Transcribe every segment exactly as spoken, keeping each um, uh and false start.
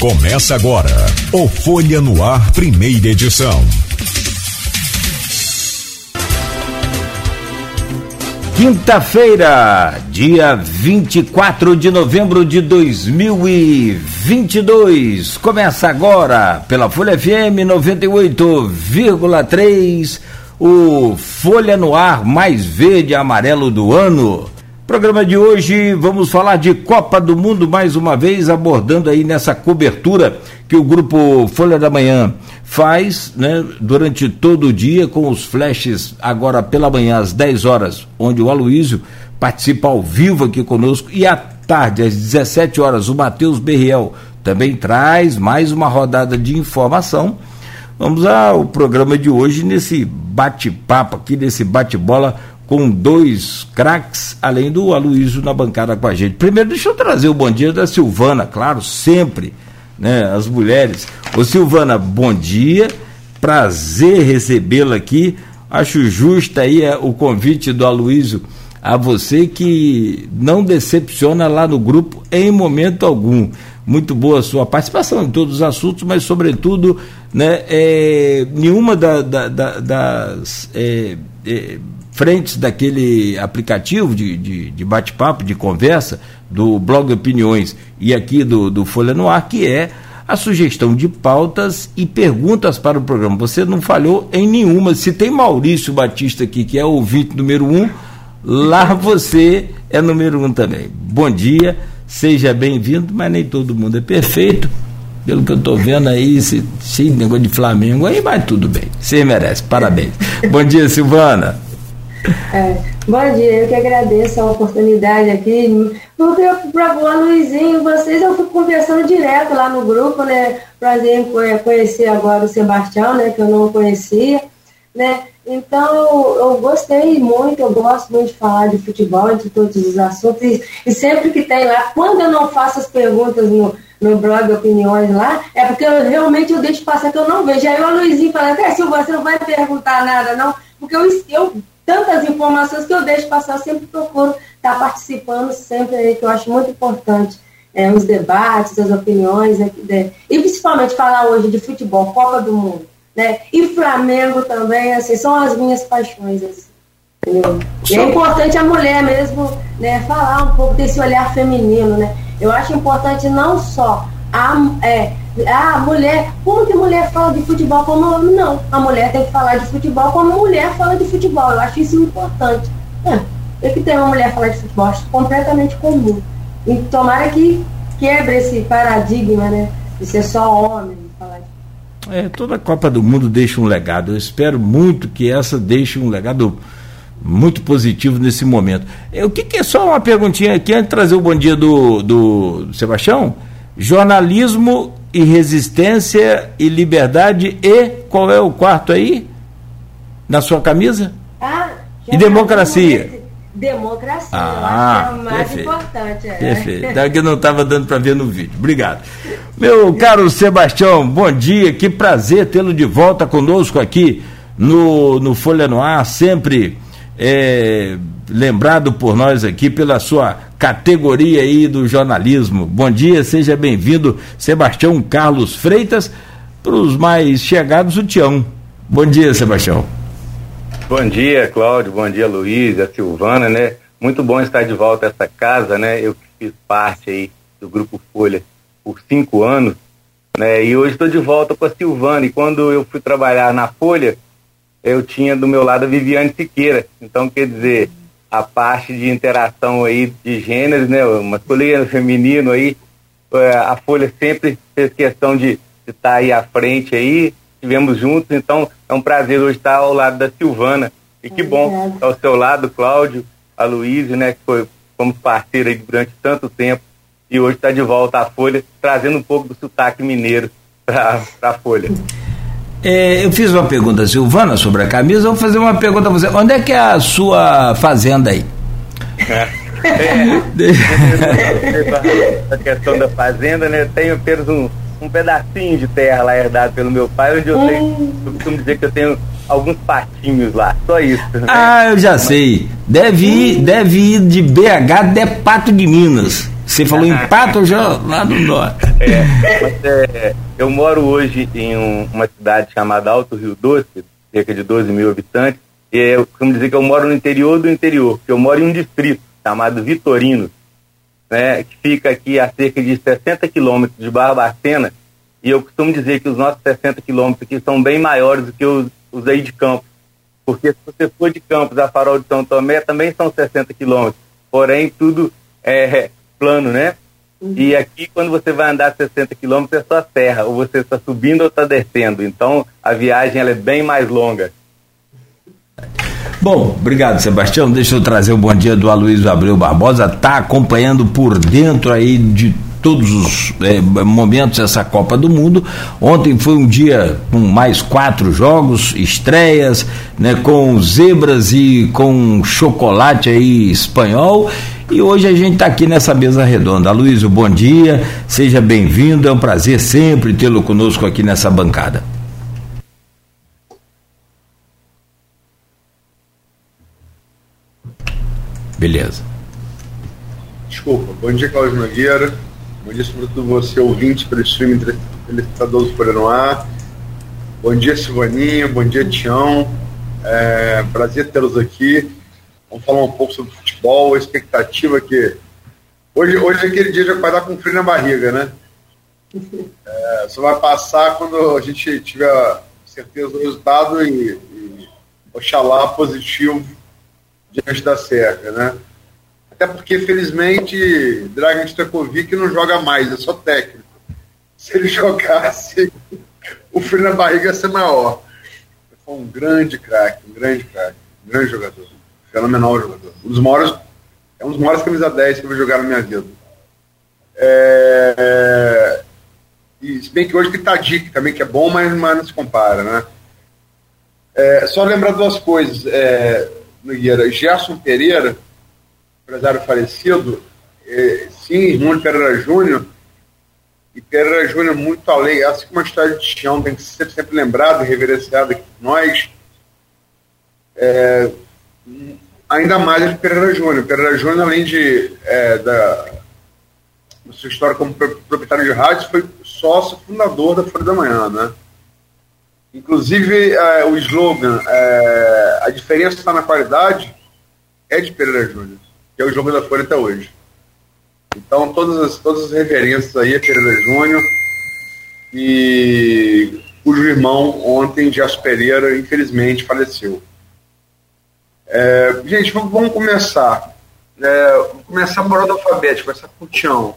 Começa agora o Folha no Ar, primeira edição. Quinta-feira, dia vinte e quatro de novembro de dois mil e vinte e dois. Começa agora pela Folha F M noventa e oito vírgula três, o Folha no Ar mais verde e amarelo do ano. Programa de hoje, vamos falar de Copa do Mundo mais uma vez, abordando aí nessa cobertura que o grupo Folha da Manhã faz, né, durante todo o dia, com os flashes agora pela manhã às dez horas, onde o Aloysio participa ao vivo aqui conosco, e à tarde às dezessete horas o Matheus Berriel também traz mais uma rodada de informação. Vamos ao programa de hoje nesse bate-papo aqui, nesse bate-bola com dois craques, além do Aloysio na bancada com a gente. Primeiro, deixa eu trazer o bom dia da Silvana, claro, sempre, né, as mulheres. Ô Silvana, bom dia, prazer recebê-la aqui. Acho justo aí o convite do Aloysio a você, que não decepciona lá no grupo em momento algum. Muito boa a sua participação em todos os assuntos, mas sobretudo, né, é, nenhuma da, da, da, das... É, é, frentes daquele aplicativo de, de, de bate-papo, de conversa, do Blog Opiniões e aqui do, do Folha no Ar, que é a sugestão de pautas e perguntas para o programa. Você não falhou em nenhuma. Se tem Maurício Batista aqui, que é o ouvinte número um, lá você é número um também. Bom dia, seja bem-vindo, mas nem todo mundo é perfeito. Pelo que eu estou vendo aí, esse, esse negócio de Flamengo aí, mas tudo bem. Você merece, parabéns. Bom dia, Silvana. É. Bom dia, eu que agradeço a oportunidade aqui. Para o Aloysinho, vocês eu fico conversando direto lá no grupo, né? Prazer em conhecer agora o Sebastião, né? Que eu não conhecia, né? Então eu gostei muito, eu gosto muito de falar de futebol, de todos os assuntos. E, e sempre que tem lá, quando eu não faço as perguntas no, no blog Opiniões lá, é porque eu realmente eu deixo passar que eu não vejo. Aí o Aloysinho fala, até Silva, você não vai perguntar nada, não, porque eu. eu tantas informações que eu deixo passar, eu sempre procuro estar participando sempre aí, que eu acho muito importante, é, os debates, as opiniões, né, e principalmente falar hoje de futebol, Copa do Mundo, né, e Flamengo também, assim, são as minhas paixões, assim, entendeu? E é importante a mulher mesmo, né, falar um pouco desse olhar feminino, né, eu acho importante não só a, é, a mulher, como que mulher fala de futebol como homem? Não, a mulher tem que falar de futebol como mulher fala de futebol, eu acho isso importante. É, é que tem uma mulher falar de futebol, acho completamente comum, e tomara que quebre esse paradigma, né, de ser só homem falar de... é, toda a Copa do Mundo deixa um legado, eu espero muito que essa deixe um legado muito positivo nesse momento. É, o que, que é só uma perguntinha aqui antes de trazer o bom dia do, do Sebastião? Jornalismo e resistência e liberdade, e qual é o quarto aí na sua camisa? Ah, e democracia. Democracia, ah, eu acho que é o mais perfeito, importante. É. Perfeito, tá, que não estava dando para ver no vídeo. Obrigado. Meu caro Sebastião, bom dia, que prazer tê-lo de volta conosco aqui no, no Folha no Ar, sempre é, lembrado por nós aqui pela sua categoria aí do jornalismo. Bom dia, seja bem-vindo, Sebastião Carlos Freitas. Para os mais chegados, o Tião. Bom dia, Sebastião. Bom dia, Cláudio, bom dia, Luísa, Silvana, né? Muito bom estar de volta a essa casa, né? Eu fiz parte aí do Grupo Folha por cinco anos, né? E hoje estou de volta com a Silvana, e quando eu fui trabalhar na Folha, eu tinha do meu lado a Viviane Siqueira, então quer dizer, a parte de interação aí de gêneros, né, masculino, feminino aí, a Folha sempre fez questão de estar aí à frente aí, estivemos juntos, então é um prazer hoje estar ao lado da Silvana, e que bom estar ao seu lado, Cláudio, a Luísa, né, que foi, fomos parceiro aí durante tanto tempo, e hoje está de volta à Folha, trazendo um pouco do sotaque mineiro para a Folha. É, eu fiz uma pergunta a Silvana sobre a camisa, eu vou fazer uma pergunta a você. Onde é que é a sua fazenda aí? É, é, a questão da fazenda, né? Eu tenho apenas um, um pedacinho de terra lá herdado pelo meu pai, onde eu tenho, eu costumo dizer que eu tenho alguns patinhos lá, só isso, né? Ah, eu já sei, deve ir, deve ir de B H até Pato de Minas. Você falou empata, eu já lá no norte. É, mas, é, eu moro hoje em um, uma cidade chamada Alto Rio Doce, cerca de doze mil habitantes, e eu costumo dizer que eu moro no interior do interior, porque eu moro em um distrito chamado Vitorino, né, que fica aqui a cerca de sessenta quilômetros de Barbacena, e eu costumo dizer que os nossos sessenta quilômetros aqui são bem maiores do que os, os aí de Campos, porque se você for de Campos a Farol de São Tomé, também são sessenta quilômetros, porém tudo é plano, né? Uhum. E aqui, quando você vai andar sessenta quilômetros, é só terra, ou você está subindo ou está descendo, então a viagem ela é bem mais longa. Bom, obrigado, Sebastião. Deixa eu trazer o bom dia do Aloysio Abreu Barbosa, está acompanhando por dentro aí de todos os é, momentos essa Copa do Mundo. Ontem foi um dia com mais quatro jogos, estreias, né, com zebras e com chocolate aí espanhol, e hoje a gente está aqui nessa mesa redonda. Aloysio, bom dia, seja bem-vindo, é um prazer sempre tê-lo conosco aqui nessa bancada. Beleza. Desculpa, bom dia, Cláudio Nogueira. Bom dia, sobretudo, você, ouvinte, pelo streaming telespectador do Folha no Ar. Bom dia, Silvaninho. Bom dia, Tião. É, prazer tê-los aqui. Vamos falar um pouco sobre futebol, a expectativa que... Hoje, hoje é aquele dia já vai dar com frio na barriga, né? É, só vai passar quando a gente tiver certeza do resultado e, e oxalá positivo diante da cerca, né? Até porque, felizmente, Dragan Stojković não joga mais, é só técnico. Se ele jogasse, o frio na barriga ia ser maior. Foi um grande craque, um grande craque, um grande jogador, um fenomenal jogador. Um dos maiores, é um dos maiores camisa dez que eu vou jogar na minha vida. É, e se bem que hoje tem Tadić também, que é bom, mas, mas não se compara, né? É, só lembrar duas coisas, é, Nogueira, Gerson Pereira, empresário falecido, eh, sim, irmão de Pereira Júnior, e Pereira Júnior muito além, assim como a história de Tião tem que ser sempre lembrada e reverenciada aqui por nós, é, ainda mais é de Pereira Júnior. Pereira Júnior, além de é, da, da sua história como proprietário de rádio, foi sócio fundador da Folha da Manhã, né? Inclusive, é, o slogan, é, a diferença está na qualidade, é de Pereira Júnior, que é o jogo da Folha até hoje. Então, todas as, todas as referências aí a Pereira Júnior, e cujo irmão ontem, Gerson Pereira, infelizmente faleceu. É, gente, vamos, vamos começar. É, vamos começar por ordem alfabética, começar com o Tião.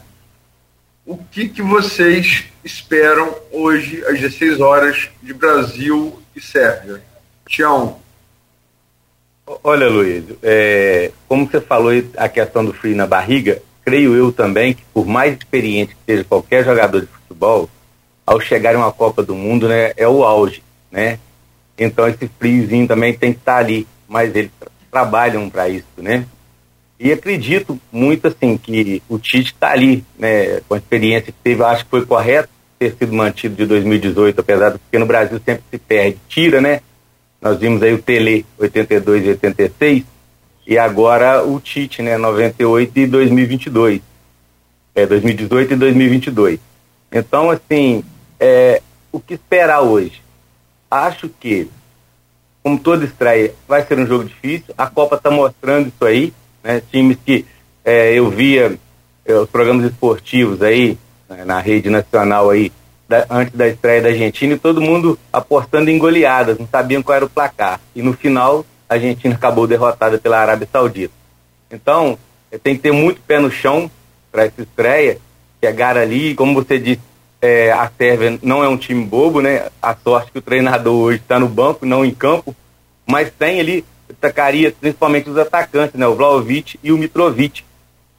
O que, que vocês esperam hoje, às dezesseis horas, de Brasil e Sérvia? Tião. Olha, Luiz, é, como você falou a questão do frio na barriga, creio eu também que, por mais experiente que seja qualquer jogador de futebol, ao chegar em uma Copa do Mundo, né, é o auge, né? Então esse friozinho também tem que estar ali, mas eles tra- trabalham para isso, né? E acredito muito assim que o Tite está ali, né, com a experiência que teve. Eu acho que foi correto ter sido mantido de dois mil e dezoito, apesar de que no Brasil sempre se perde, tira, né? Nós vimos aí o Tele, oitenta e dois e oitenta e seis, e agora o Tite, né, noventa e oito e dois mil e vinte e dois. É, dois mil e dezoito e dois mil e vinte e dois. Então, assim, é, o que esperar hoje? Acho que, como todo estreia, vai ser um jogo difícil. A Copa está mostrando isso aí, né? Times que é, eu via é, os programas esportivos aí, né, na rede nacional aí, Da, antes da estreia da Argentina, e todo mundo apostando em goleadas, não sabiam qual era o placar, e no final a Argentina acabou derrotada pela Arábia Saudita. Então, tem que ter muito pé no chão para essa estreia, chegar ali, como você disse, é, a Sérvia não é um time bobo, né? A sorte que o treinador hoje está no banco, não em campo, mas tem ali, destacaria principalmente os atacantes, né? O Vlahovic e o Mitrovic,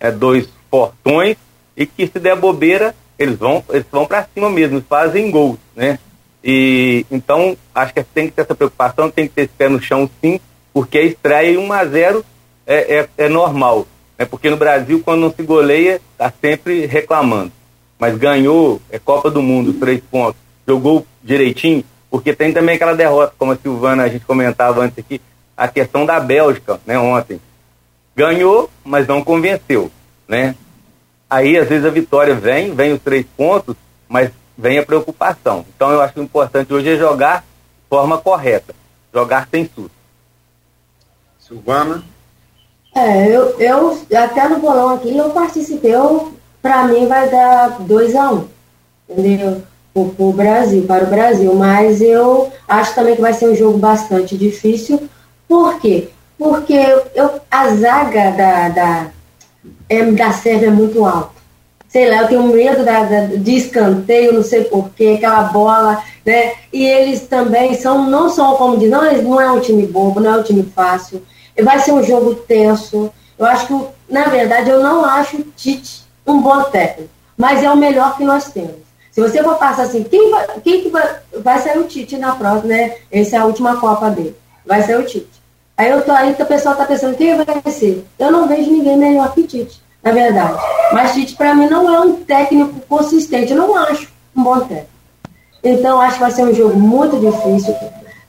é, dois fortões, e que se der bobeira, eles vão, eles vão para cima mesmo, eles fazem gol, né? E então, acho que tem que ter essa preocupação, tem que ter esse pé no chão, sim, porque a estreia um a zero é, é, é normal, né? Porque no Brasil, quando não se goleia, tá sempre reclamando. Mas ganhou, é Copa do Mundo, três pontos, jogou direitinho, porque tem também aquela derrota, como a Silvana, a gente comentava antes aqui, a questão da Bélgica, né, ontem. Ganhou, mas não convenceu, né? aí às vezes a vitória vem, vem os três pontos, mas vem a preocupação. Então eu acho que o importante hoje é jogar de forma correta, jogar sem susto. Silvana? É, eu, eu até no bolão aqui eu participei, eu, pra mim vai dar dois a um, entendeu? Pro, pro Brasil, para o Brasil, mas eu acho também que vai ser um jogo bastante difícil. Por quê? Porque eu, a zaga da, da, é, da Sérvia é muito alta. Sei lá, eu tenho medo da, da, de escanteio, não sei porquê, aquela bola, né? E eles também são, não são, como diz, não, eles não é um time bobo, não é um time fácil. Vai ser um jogo tenso. Eu acho que, na verdade, eu não acho o Tite um bom técnico, mas é o melhor que nós temos. Se você for passar assim, quem vai, quem que vai, vai sair o Tite na próxima, né? Essa é a última Copa dele. Vai sair o Tite. Aí eu tô aí, o pessoal tá pensando, quem vai ser? Eu não vejo ninguém melhor que Tite, na verdade. Mas Tite, para mim, não é um técnico consistente. Eu não acho um bom técnico. Então, acho que vai ser um jogo muito difícil.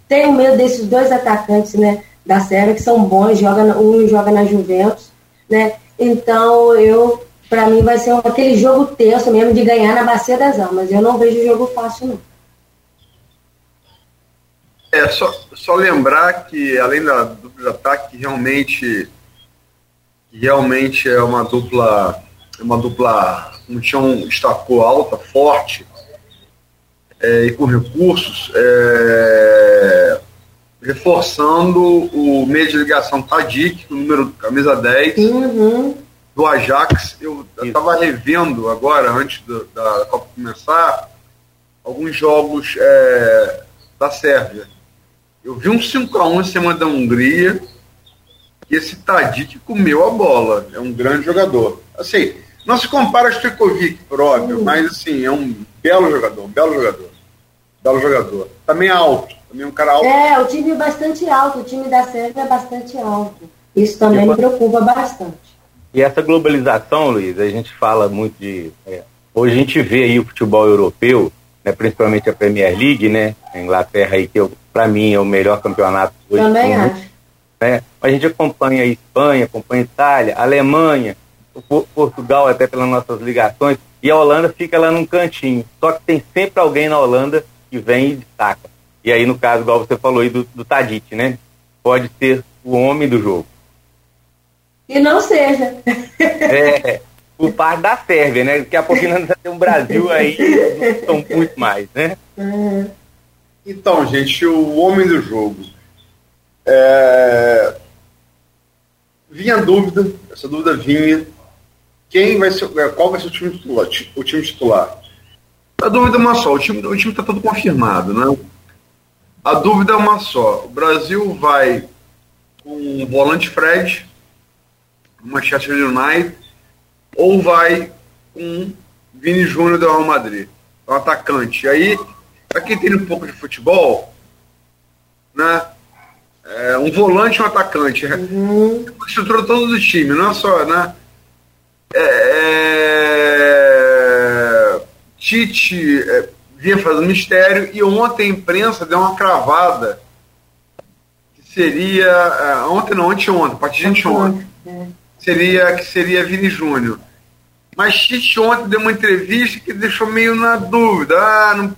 Tenho medo desses dois atacantes, né? Da Sérvia, que são bons, joga, um joga na Juventus, né? Então, eu, pra mim, vai ser um, aquele jogo tenso mesmo de ganhar na Bacia das Almas. Eu não vejo jogo fácil, não. É, só, só lembrar que, além da dupla de ataque, realmente, realmente é uma dupla, uma dupla, como o Tião destacou, alta, forte, é, e com recursos, é... reforçando o meio de ligação Tadić, o número camisa dez, uhum, do Ajax. Eu estava revendo agora, antes do, da, da Copa começar, alguns jogos é, da Sérvia. Eu vi um cinco a um em cima da Hungria, e esse Tadić comeu a bola, é um grande jogador. Assim, não se compara a Stojković, por óbvio, uhum, mas assim, é um belo jogador, um belo jogador, belo jogador. Também alto. Um cara alto. É, o time é bastante alto, o time da Sérvia é bastante alto. Isso também me preocupa bastante. E essa globalização, Luiz, a gente fala muito de... É, hoje a gente vê aí o futebol europeu, né, principalmente a Premier League, né, a Inglaterra, aí, que para mim é o melhor campeonato hoje. Também acho. Né, a gente acompanha a Espanha, acompanha a Itália, a Alemanha, o Portugal, até pelas nossas ligações, e a Holanda fica lá num cantinho. Só que tem sempre alguém na Holanda que vem e destaca. E aí, no caso, igual você falou aí do, do Tadić, né? Pode ser o homem do jogo. E não seja. É, por parte da Sérvia, né? Daqui a pouquinho nós temos um Brasil aí, são muito mais, né? Uhum. Então, gente, o homem do jogo. É... Vinha a dúvida, essa dúvida vinha. Quem vai ser, qual vai ser o time titular? O time titular. A dúvida é uma só, o time, o time tá todo confirmado, né? A dúvida é uma só. O Brasil vai com o volante Fred, Manchester United, ou vai com Vini Júnior do Real Madrid, um atacante. E aí, para quem tem um pouco de futebol, né, é um volante e um atacante. Uhum. A estrutura toda do time, não é só, né? É, é... Tite... É... vinha fazendo mistério, e ontem a imprensa deu uma cravada, que seria, ontem não, anteontem, a partir de ontem, seria, que seria Vini Júnior. Mas Tite ontem deu uma entrevista que deixou meio na dúvida, ah, não,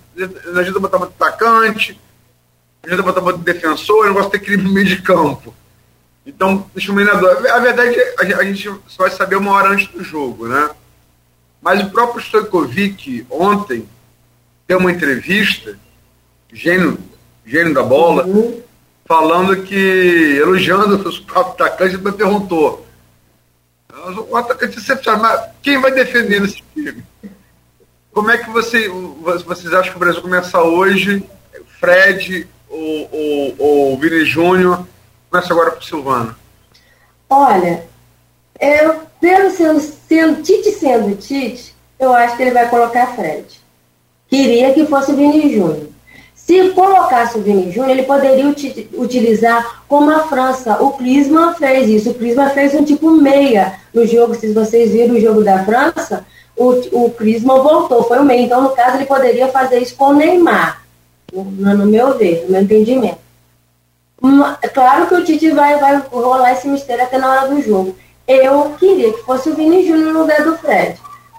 não ajuda a botar muito atacante, não ajuda a botar muito defensor, eu não gosto de ter equilíbrio no meio de campo. Então, deixou meio na dúvida. A verdade, a gente só vai saber uma hora antes do jogo, né? Mas o próprio Stojković, ontem, tem uma entrevista, gênio, gênio da bola, uhum, falando que, elogiando os quatro atacantes, ele me perguntou, o atacante excepcional, quem vai defender nesse time? Como é que você, vocês acham que o Brasil começa hoje? Fred ou, ou, ou Vini Júnior? Começa agora com o Silvana. Olha, eu, pelo sendo, sendo Tite sendo Tite, eu acho que ele vai colocar Fred. Queria que fosse o Vini Júnior. Se colocasse o Vini Júnior, ele poderia uti- utilizar como a França. O Griezmann fez isso. O Griezmann fez um tipo meia no jogo. Se vocês viram o jogo da França, o, o Griezmann voltou, foi o meia. Então, no caso, ele poderia fazer isso com o Neymar, no, no meu ver, no meu entendimento. Uma, claro que o Tite vai, vai rolar esse mistério até na hora do jogo. Eu queria que fosse o Vini Júnior no lugar do Fred.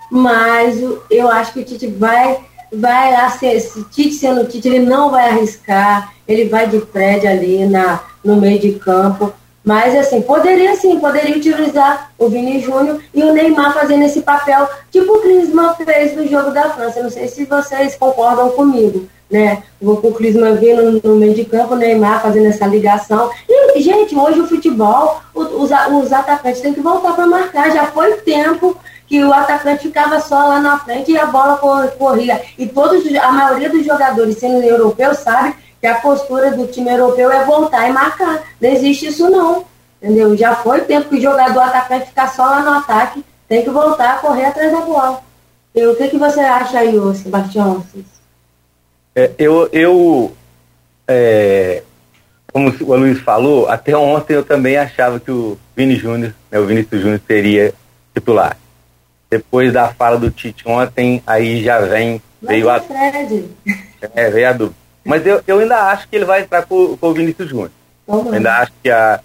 mas eu acho que o Tite vai, vai lá, ser, se Tite sendo o Tite, ele não vai arriscar, ele vai de Fred ali na, no meio de campo, mas assim, poderia sim, poderia utilizar o Vini Júnior e o Neymar fazendo esse papel, tipo o Griezmann fez no jogo da França, não sei se vocês concordam comigo, né, o Griezmann vindo no meio de campo, o Neymar fazendo essa ligação. E, gente, hoje o futebol, os, os atacantes têm que voltar para marcar, já foi tempo que o atacante ficava só lá na frente e a bola corria, e todos, a maioria dos jogadores sendo europeus sabe que a postura do time europeu é voltar e marcar, não existe isso não, entendeu? Já foi tempo que o jogador atacante ficar só lá no ataque, tem que voltar a correr atrás da bola. E o que, que você acha aí, Sebastião? É, eu, eu é, como o Luiz falou, até ontem eu também achava que o Vini Júnior, né, o Vinícius Júnior seria titular. Depois da fala do Tite ontem, aí já vem, mas veio a Fred. É, veio a dúvida. Mas eu, eu ainda acho que ele vai entrar com, com o Vinícius Júnior. Uhum. Ainda acho que, a,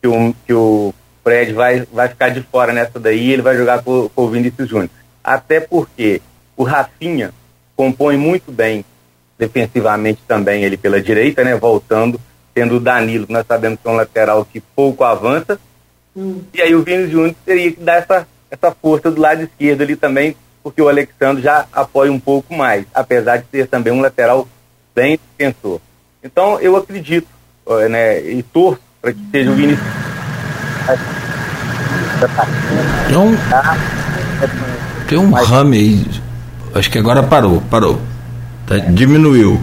que, o, que o Fred vai, vai ficar de fora nessa daí, ele vai jogar com, com o Vinícius Júnior. Até porque o Rafinha compõe muito bem defensivamente também, ele pela direita, né, voltando, tendo o Danilo, que nós sabemos que é um lateral que pouco avança. Uhum. E aí o Vinícius Júnior teria que dar essa essa força do lado esquerdo ali também, porque o Alexandre já apoia um pouco mais, apesar de ser também um lateral bem defensor. Então, eu acredito, né, e torço para que seja o Vinícius. Tem um, tem um rame aí, acho que agora parou, parou, tá, diminuiu.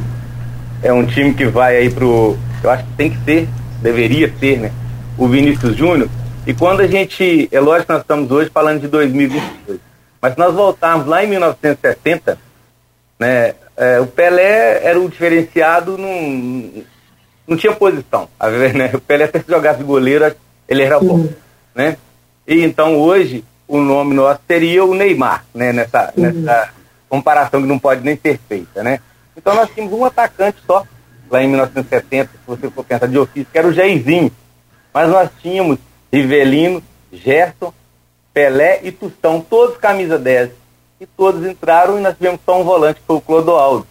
É um time que vai aí pro, eu acho que tem que ser, deveria ser, né, o Vinícius Júnior. E quando a gente, é lógico que nós estamos hoje falando de dois mil e vinte e dois, mas se nós voltarmos lá em mil novecentos e setenta, né, é, o Pelé era o diferenciado, num, não tinha posição, né? O Pelé, até se jogasse goleiro, ele era bom, uhum, né? E então hoje o nome nosso seria o Neymar, né, nessa, uhum, nessa comparação que não pode nem ser feita, né? Então nós tínhamos um atacante só lá em mil novecentos e setenta, se você for pensar de ofício, que era o Jairzinho, mas nós tínhamos Rivelino, Gerson, Pelé e Tostão, todos camisa dez, e todos entraram, e nós tivemos só um volante, que foi o Clodoaldo,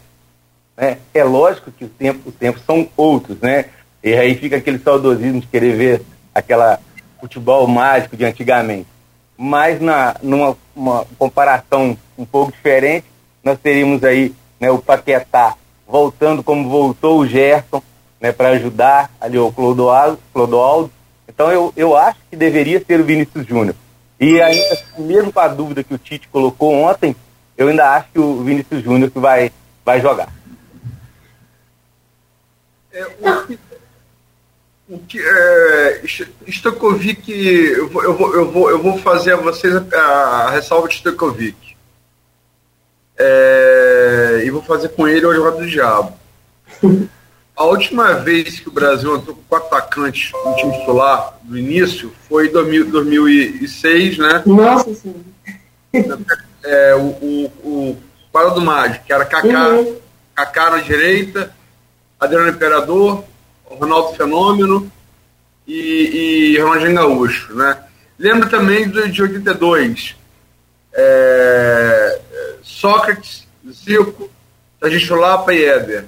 né? É lógico que os tempos, os tempos são outros, né? E aí fica aquele saudosismo de querer ver aquela futebol mágico de antigamente, mas na, numa uma comparação um pouco diferente, nós teríamos aí, né, o Paquetá voltando como voltou o Gerson, né, para ajudar ali o Clodoaldo, Clodoaldo. Então eu, eu acho que deveria ser o Vinícius Júnior. E ainda, mesmo com a dúvida que o Tite colocou ontem, eu ainda acho que o Vinícius Júnior que vai, vai jogar. É, o que, o que, é, Stojković, eu vou, eu, vou, eu, vou, eu vou fazer a vocês a, a ressalva de Stojković. É, e vou fazer com ele o advogado do diabo. A última vez que o Brasil entrou com atacantes no time titular, no início, foi em dois mil e seis, né? Nossa Senhora! É, o o, o Parado Mágico, que era Kaká, uhum, Kaká na direita, Adriano Imperador, Ronaldo Fenômeno e, e Ronaldinho Gaúcho, né? Lembra também do, de oitenta e dois, é, Sócrates, Zico, Tadić, Chulapa e Éder.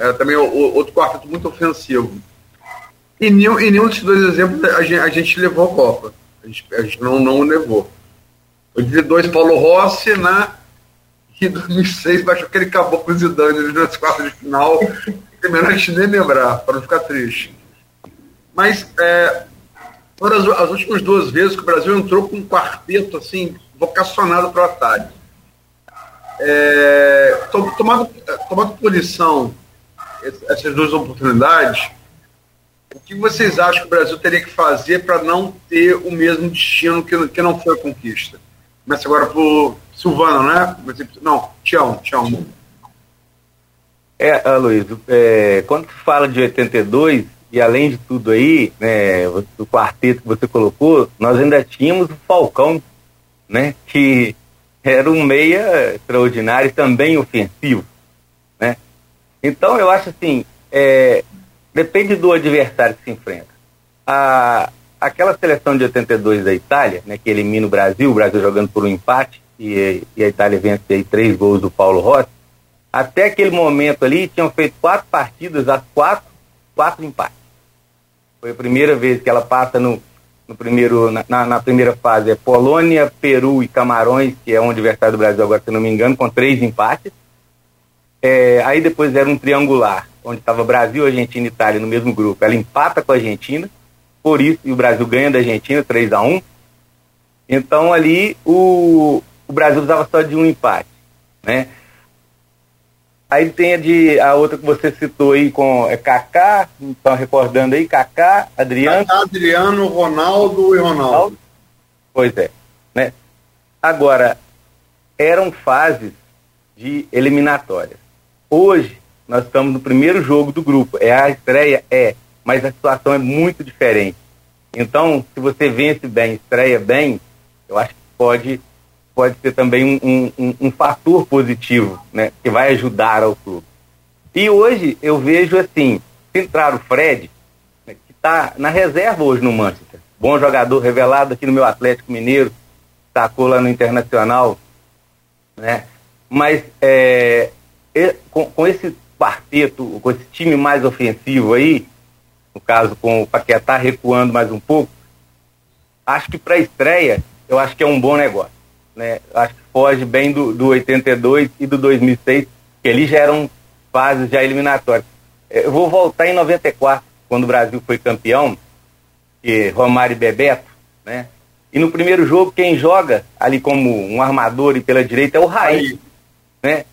É, é também o, o, outro quarteto muito ofensivo. E nenhum, e nenhum desses dois exemplos a gente, a gente levou a Copa. A gente, a gente não, não levou. oitenta e dois, Paulo Rossi, né? E dois mil e seis, mas que ele acabou com o Zidane nas quartas de final. É melhor a gente nem lembrar, para não ficar triste. Mas é, foram as, as últimas duas vezes que o Brasil entrou com um quarteto assim, vocacionado para o ataque. É, tomado, tomado punição essas duas oportunidades, o que vocês acham que o Brasil teria que fazer para não ter o mesmo destino que, que não foi a conquista? Começa agora por Silvana, né? Não, Tião, Tião. É, Aloysio, é, quando se fala de oitenta e dois, e além de tudo aí, né, o quarteto que você colocou, nós ainda tínhamos o Falcão, né, que era um meia extraordinário, também ofensivo, né? Então eu acho assim, é, depende do adversário que se enfrenta. A, aquela seleção de oitenta e dois da Itália, né, que elimina o Brasil, o Brasil jogando por um empate, e, e a Itália vence aí três gols do Paulo Rossi. Até aquele momento ali, tinham feito quatro partidas, as quatro, quatro empates. Foi a primeira vez que ela passa no, no primeiro, na, na, na primeira fase. É Polônia, Peru e Camarões, que é um adversário do Brasil agora, se não me engano, com três empates. É, aí depois era um triangular, onde estava Brasil, Argentina e Itália no mesmo grupo. Ela empata com a Argentina, por isso, e o Brasil ganha da Argentina, três a um. Então ali o, o Brasil precisava só de um empate, né? Aí tem a, de, a outra que você citou aí com é Kaká, então recordando aí, Kaká, Adriano. Kaká, Adriano, Ronaldo e Ronaldo. Pois é, né? Agora, eram fases de eliminatórias. Hoje, nós estamos no primeiro jogo do grupo. É a estreia? É, mas a situação é muito diferente. Então, se você vence bem, estreia bem, eu acho que pode... pode ser também um, um, um fator positivo, né, que vai ajudar ao clube. E hoje eu vejo assim, se entrar o Fred, né, que está na reserva hoje no Manchester, bom jogador, revelado aqui no meu Atlético Mineiro, tacou lá no Internacional, né, mas é, com, com esse quarteto, com esse time mais ofensivo aí, no caso com o Paquetá recuando mais um pouco, acho que para a estreia, eu acho que é um bom negócio. Né, acho que foge bem do, do oitenta e dois e do dois mil e seis, que ali já eram fases já eliminatórias. Eu vou voltar em noventa e quatro, quando o Brasil foi campeão, que Romário e Bebeto, né? E no primeiro jogo, quem joga ali como um armador e pela direita é o Raí, né?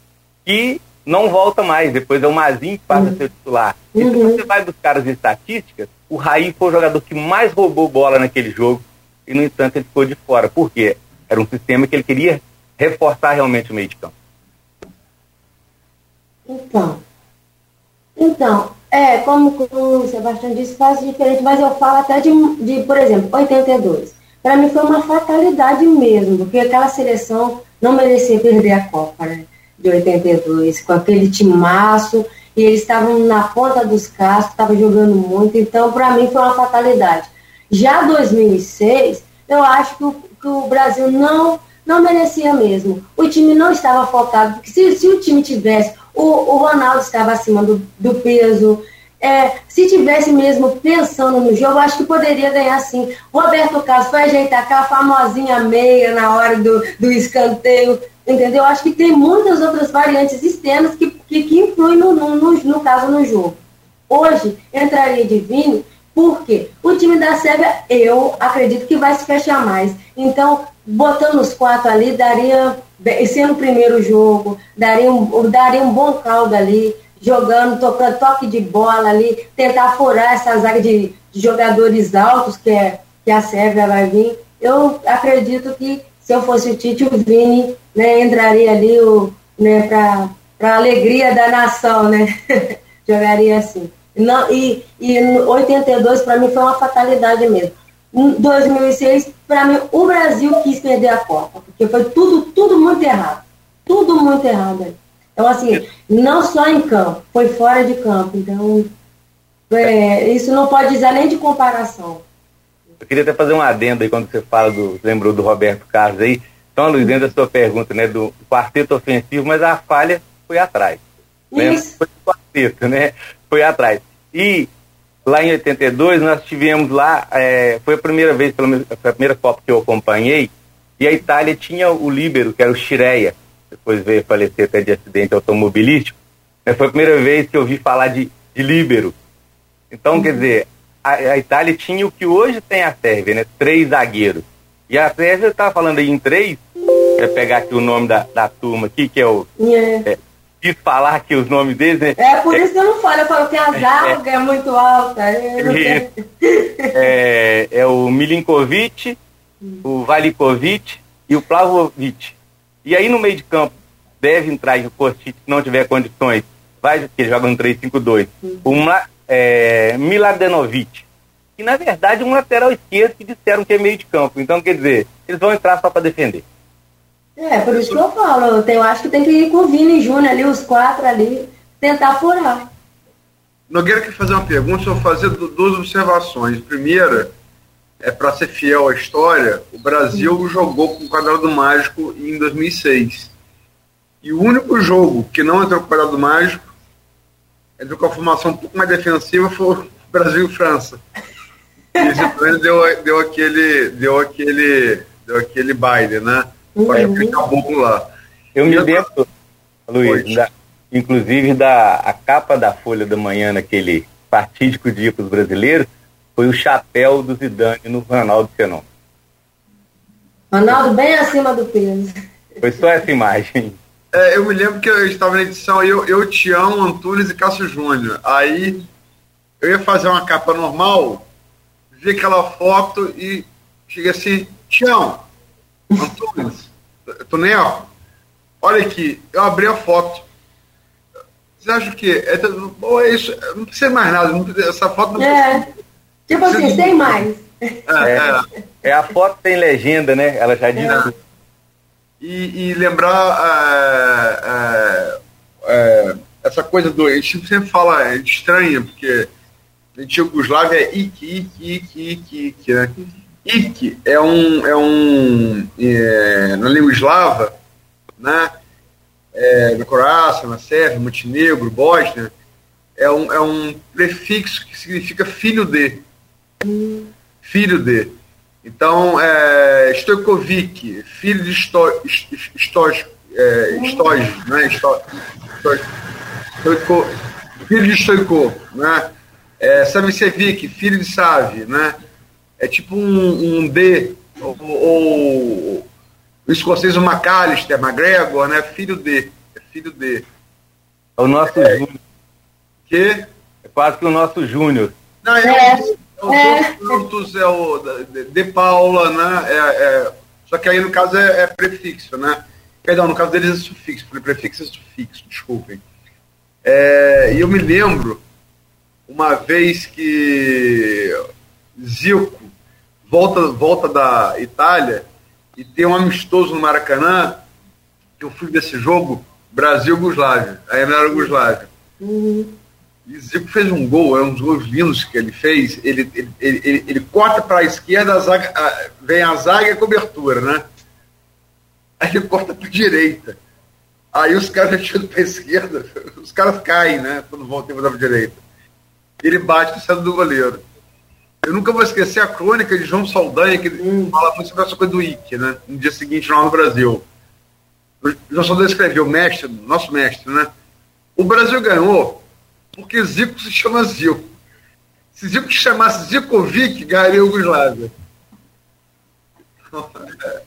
Que não volta mais, depois é o Mazinho que passa uhum. a ser titular. E se você vai buscar as estatísticas, o Raí foi o jogador que mais roubou bola naquele jogo, e no entanto ele ficou de fora. Por quê? Era um sistema que ele queria reforçar realmente o meio de campo. Então, então é, como, como o Sebastião disse, faz diferente, mas eu falo até de, de por exemplo, oitenta e dois. Para mim foi uma fatalidade mesmo, porque aquela seleção não merecia perder a Copa, né, de oitenta e dois, com aquele timaço, e eles estavam na ponta dos cascos, estavam jogando muito, então para mim foi uma fatalidade. Já dois mil e seis, eu acho que o o Brasil não, não merecia mesmo. O time não estava focado, porque se, se o time tivesse, o, o Ronaldo estava acima do, do peso, é, se tivesse mesmo pensando no jogo, acho que poderia ganhar sim. O Roberto Carlos foi ajeitar aquela famosinha meia na hora do, do escanteio, entendeu? Acho que tem muitas outras variantes externas que, que, que influem no, no, no, no caso no jogo. Hoje, entraria de Vini, porque o time da Sérvia, eu acredito que vai se fechar mais. Então, botando os quatro ali, daria, sendo o primeiro jogo, daria um, daria um bom caldo ali, jogando, tocando toque de bola ali, tentar furar essa zaga de, de jogadores altos que, é, que a Sérvia vai vir. Eu acredito que, se eu fosse o Tite, o Vini, né, entraria ali, né, para a alegria da nação, né? Jogaria assim. Não, e, e oitenta e dois para mim foi uma fatalidade mesmo. dois mil e seis, para mim, o Brasil quis perder a Copa, porque foi tudo, tudo muito errado. Tudo muito errado. Então, assim, não só em campo, foi fora de campo. Então, é, isso não pode dizer nem de comparação. Eu queria até fazer um adendo aí, quando você fala do, lembrou do Roberto Carlos aí. Então, Luiz, dentro da sua pergunta, né, do quarteto ofensivo, mas a falha foi atrás. Isso. Foi o quarteto, né? Foi atrás. E lá em oitenta e dois nós tivemos lá, é, foi a primeira vez, pelo menos a primeira Copa que eu acompanhei, e a Itália tinha o líbero, que era o Chireia, depois veio falecer até de acidente automobilístico, mas foi a primeira vez que eu ouvi falar de, de líbero. Então, quer dizer, a, a Itália tinha o que hoje tem a Sérvia, né? Três zagueiros. E a Sérvia estava falando aí em três, quero pegar aqui o nome da, da turma aqui, que é o... Yeah. É, quis falar aqui os nomes deles, né? É, por isso que eu não falo, eu falo que a zaga é, é muito alta. É, é, é o Milinkovic, hum. o Valikovic e o Plavovic. E aí no meio de campo, deve entrar, e o Kostic, se não tiver condições, vai, porque joga no três cinco dois. Hum. O é, Miladenovic, que na verdade é um lateral esquerdo que disseram que é meio de campo. Então, quer dizer, eles vão entrar só para defender. É, por isso que eu falo, eu acho que tem que ir com o Vini Júnior ali, os quatro ali, tentar furar. Nogueira quer fazer uma pergunta, só fazer duas observações. Primeira, é, para ser fiel à história, o Brasil Sim. jogou com o quadrado mágico em dois mil e seis. E o único jogo que não entrou com o quadrado mágico, entrou com a formação um pouco mais defensiva, foi o Brasil e França. E esse deu, deu aquele deu aquele, deu aquele baile, né? Vai ficar bom lá. Eu me lembro, Luiz, da, inclusive da a capa da Folha da Manhã naquele partídico dia para os brasileiros, foi o chapéu do Zidane no Ronaldo Fenômeno. Ronaldo bem acima do peso. Foi só essa imagem. É, eu me lembro que eu estava na edição, eu, eu Tião, Antunes e Cássio Júnior. Aí eu ia fazer uma capa normal, vi aquela foto e cheguei assim, Tião, Antunes, Tunel, olha aqui, eu abri a foto. Vocês acham que é, é isso? Não precisa mais nada, não precisa, essa foto não precisa. É, tipo assim, sem não... mais. É, é, a foto tem legenda, né? Ela já diz. É. E, e lembrar uh, uh, uh, essa coisa do. A gente sempre fala, é estranha, porque a gente Yugoslávia é Ike, Ike, Ike, Ike, Ike, né? Ike é um. É um é, na língua eslava, né? É, na Croácia, na Sérvia, Montenegro, Bósnia, é um, é um prefixo que significa filho de. Filho de. Então, é, Stojković, filho de Stojković, é, né? Sto, Stojko, filho de Stojković, né? É, Savicevic, filho de Savi, né? É tipo um, um D, ou, ou o escocês, o McAllister, McGregor, né? Filho de. É filho de. É o nosso é, Júnior. Que? É quase que o nosso Júnior. Não, é o Santos, é, é. é o De Paula, né? É, é, só que aí no caso é, é prefixo, né? Perdão, no caso deles é sufixo, porque prefixo é sufixo, desculpem. E é, eu me lembro uma vez que Zico volta, volta da Itália. E tem um amistoso no Maracanã, que eu fui desse jogo, Brasil-Yugoslávia, aí não era Yugoslávia. Uhum. E Zico fez um gol, é um dos gols lindos que ele fez, ele, ele, ele, ele corta para a esquerda, a zaga, a, vem a zaga e a cobertura, né? Aí ele corta para a direita. Aí os caras atiram para a esquerda, os caras caem, né? Quando voltam e voltam para a direita. Ele bate no centro do goleiro. Eu nunca vou esquecer a crônica de João Saldanha, que hum. fala muito sobre essa coisa do I C, né? No dia seguinte, lá no Brasil. O João Saldanha escreveu, mestre, nosso mestre, né? O Brasil ganhou porque Zico se chama Zico. Se Zico se chamasse Zicovic, ganharia o Yugoslávia.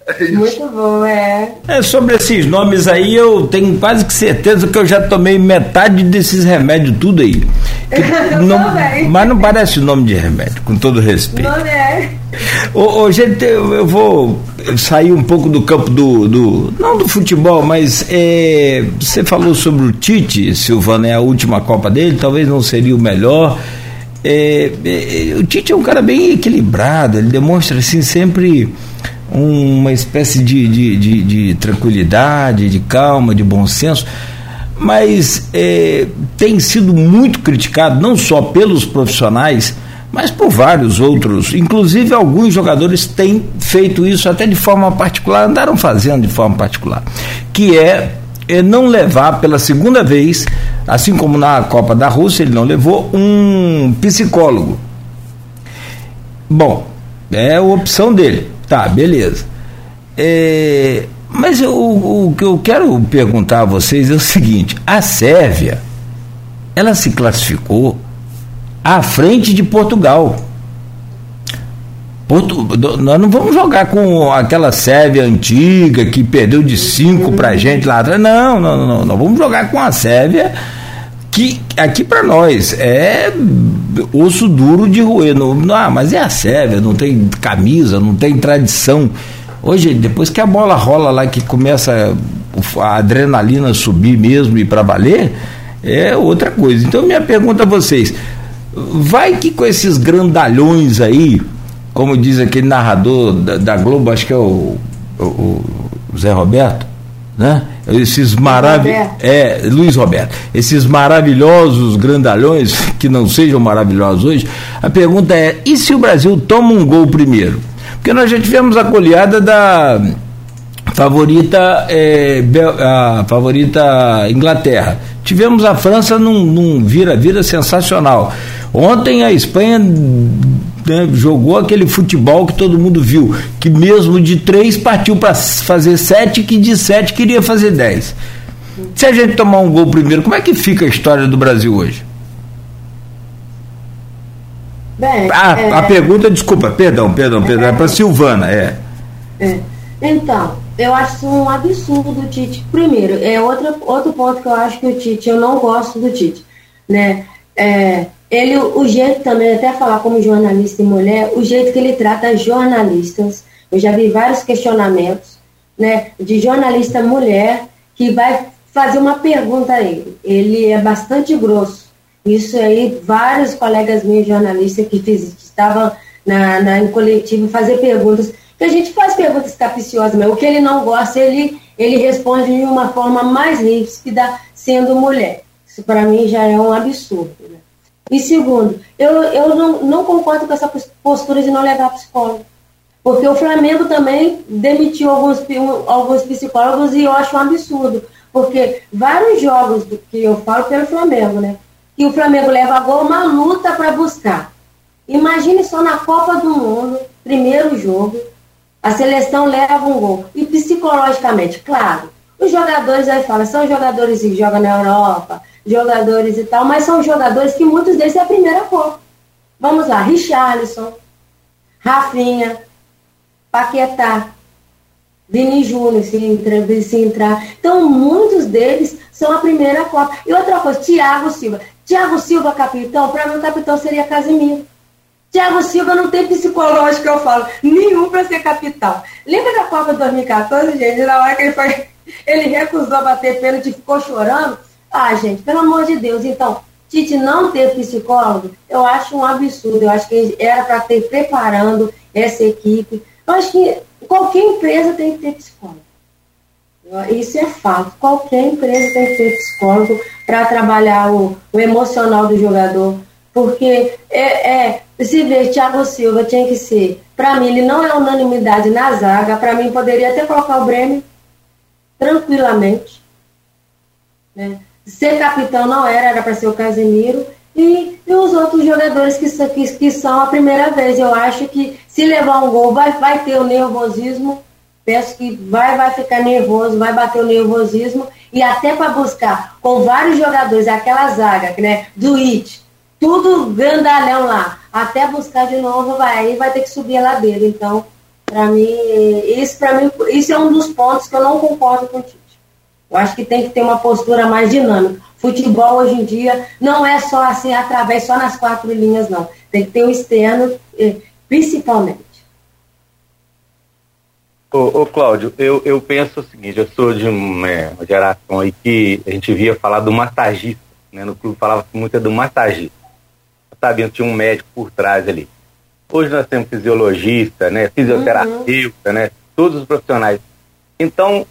É isso. Muito bom, é. é. Sobre esses nomes aí, eu tenho quase que certeza que eu já tomei metade desses remédios tudo aí. Não, mas não parece nome de remédio, com todo respeito. Não é. Ô, ô, gente, eu vou sair um pouco do campo do, do não do futebol, mas é, você falou sobre o Tite, Silvana, é a última Copa dele, talvez não seria o melhor. É, é, o Tite é um cara bem equilibrado, ele demonstra assim sempre uma espécie de, de, de, de tranquilidade, de calma, de bom senso. Mas é, tem sido muito criticado, não só pelos profissionais, mas por vários outros. Inclusive, alguns jogadores têm feito isso até de forma particular, andaram fazendo de forma particular, que é, é não levar pela segunda vez, assim como na Copa da Rússia, ele não levou um psicólogo. Bom, é a opção dele. Tá, beleza. É... Mas eu, o que eu quero perguntar a vocês é o seguinte: a Sérvia, ela se classificou à frente de Portugal. Porto, nós não vamos jogar com aquela Sérvia antiga que perdeu de cinco pra gente lá atrás. Não, não, não, nós vamos jogar com a Sérvia que aqui pra nós é osso duro de roer. Ah, mas é a Sérvia, não tem camisa, não tem tradição. Hoje, depois que a bola rola lá, que começa a adrenalina subir mesmo e para valer, é outra coisa. Então, minha pergunta a vocês, vai que com esses grandalhões aí, como diz aquele narrador da, da Globo, acho que é o, o, o Zé Roberto, né? Esses maravilhosos, é, Luiz Roberto, esses maravilhosos grandalhões, que não sejam maravilhosos hoje. A pergunta é, e se o Brasil toma um gol primeiro? Porque nós já tivemos a goleada da favorita, é, a favorita Inglaterra, tivemos a França num, num vira-vira sensacional. Ontem a Espanha, né, jogou aquele futebol que todo mundo viu, que mesmo de três partiu para fazer sete, que de sete queria fazer dez. Se a gente tomar um gol primeiro, como é que fica a história do Brasil hoje? Bem, ah, é... a pergunta, desculpa, perdão, perdão, perdão, é, é para Silvana, é. é. Então, eu acho um absurdo o Tite. Primeiro, é outra, outro ponto que eu acho que o Tite, eu não gosto do Tite, né? É, ele, o jeito também, até falar como jornalista e mulher, o jeito que ele trata jornalistas, eu já vi vários questionamentos, né, de jornalista mulher que vai fazer uma pergunta a ele. Ele é bastante grosso. Isso aí, vários colegas meus jornalistas que, fiz, que estavam na, na, em coletivo fazer perguntas, que a gente faz perguntas capciosas, mas o que ele não gosta, ele, ele responde de uma forma mais ríspida, sendo mulher. Isso para mim já é um absurdo, né? E segundo, eu, eu não, não concordo com essa postura de não levar psicólogo, porque o Flamengo também demitiu alguns, alguns psicólogos, e eu acho um absurdo, porque vários jogos do que eu falo pelo Flamengo, né? E o Flamengo leva agora uma luta para buscar. Imagine só na Copa do Mundo, primeiro jogo, a seleção leva um gol. E psicologicamente, claro, os jogadores aí falam, são jogadores que jogam na Europa, jogadores e tal, mas são jogadores que muitos deles é a primeira Copa. Vamos lá, Richarlison, Rafinha, Paquetá, Vini Júnior, se entrar, se entrar. Então, muitos deles são a primeira Copa. E outra coisa, Thiago Silva. Thiago Silva, capitão, para mim o capitão seria Casemiro. Thiago Silva não tem psicológico, eu falo, nenhum para ser capitão. Lembra da Copa de dois mil e catorze, gente? Na hora que ele foi, ele recusou bater pênalti e ficou chorando. Ah, gente, pelo amor de Deus. Então, Tite não ter psicólogo, eu acho um absurdo. Eu acho que era para ter preparando essa equipe. Eu acho que qualquer empresa tem que ter psicólogo. Isso é fato. Qualquer empresa tem que ter psicólogo para trabalhar o, o emocional do jogador. Porque é, é, se ver, Thiago Silva tinha que ser. Para mim, ele não é unanimidade na zaga. Para mim, poderia até colocar o Bremer tranquilamente, né? Ser capitão não era, era para ser o Casemiro. E, e os outros jogadores que, que, que são a primeira vez. Eu acho que se levar um gol, vai, vai ter o nervosismo. Peço que vai, vai ficar nervoso, vai bater o nervosismo, e até para buscar com vários jogadores, aquela zaga, né, do It, tudo grandalhão lá, até buscar de novo, vai, aí vai ter que subir a ladeira. Então, para mim, isso para mim, isso é um dos pontos que eu não concordo com o Tite. Eu acho que tem que ter uma postura mais dinâmica. Futebol hoje em dia não é só assim, através, só nas quatro linhas, não. Tem que ter o externo, principalmente. Ô, ô Cláudio, eu, eu penso o seguinte, eu sou de uma, é, uma geração aí que a gente via falar do massagista, né? No clube falava muito do massagista, sabendo, tinha um médico por trás ali. Hoje nós temos fisiologista, né? Fisioterapeuta, uhum. Né? Todos os profissionais. Então,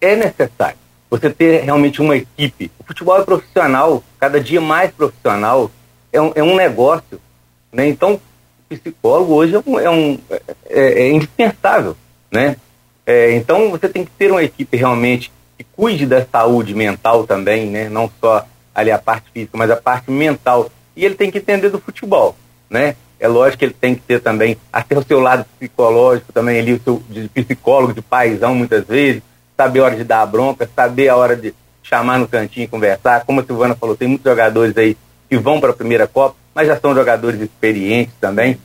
é necessário você ter realmente uma equipe. O futebol é profissional, cada dia mais profissional, é um, é um negócio, né? Então, o psicólogo hoje é, um, é, um, é, é indispensável, né? É, então você tem que ter uma equipe realmente que cuide da saúde mental também, né? Não só ali a parte física, mas a parte mental. E ele tem que entender do futebol, né? É lógico que ele tem que ter também até o seu lado psicológico também ali, o seu de psicólogo, de paizão muitas vezes, saber a hora de dar a bronca, saber a hora de chamar no cantinho e conversar. Como a Silvana falou, tem muitos jogadores aí que vão para a primeira Copa, mas já são jogadores experientes também.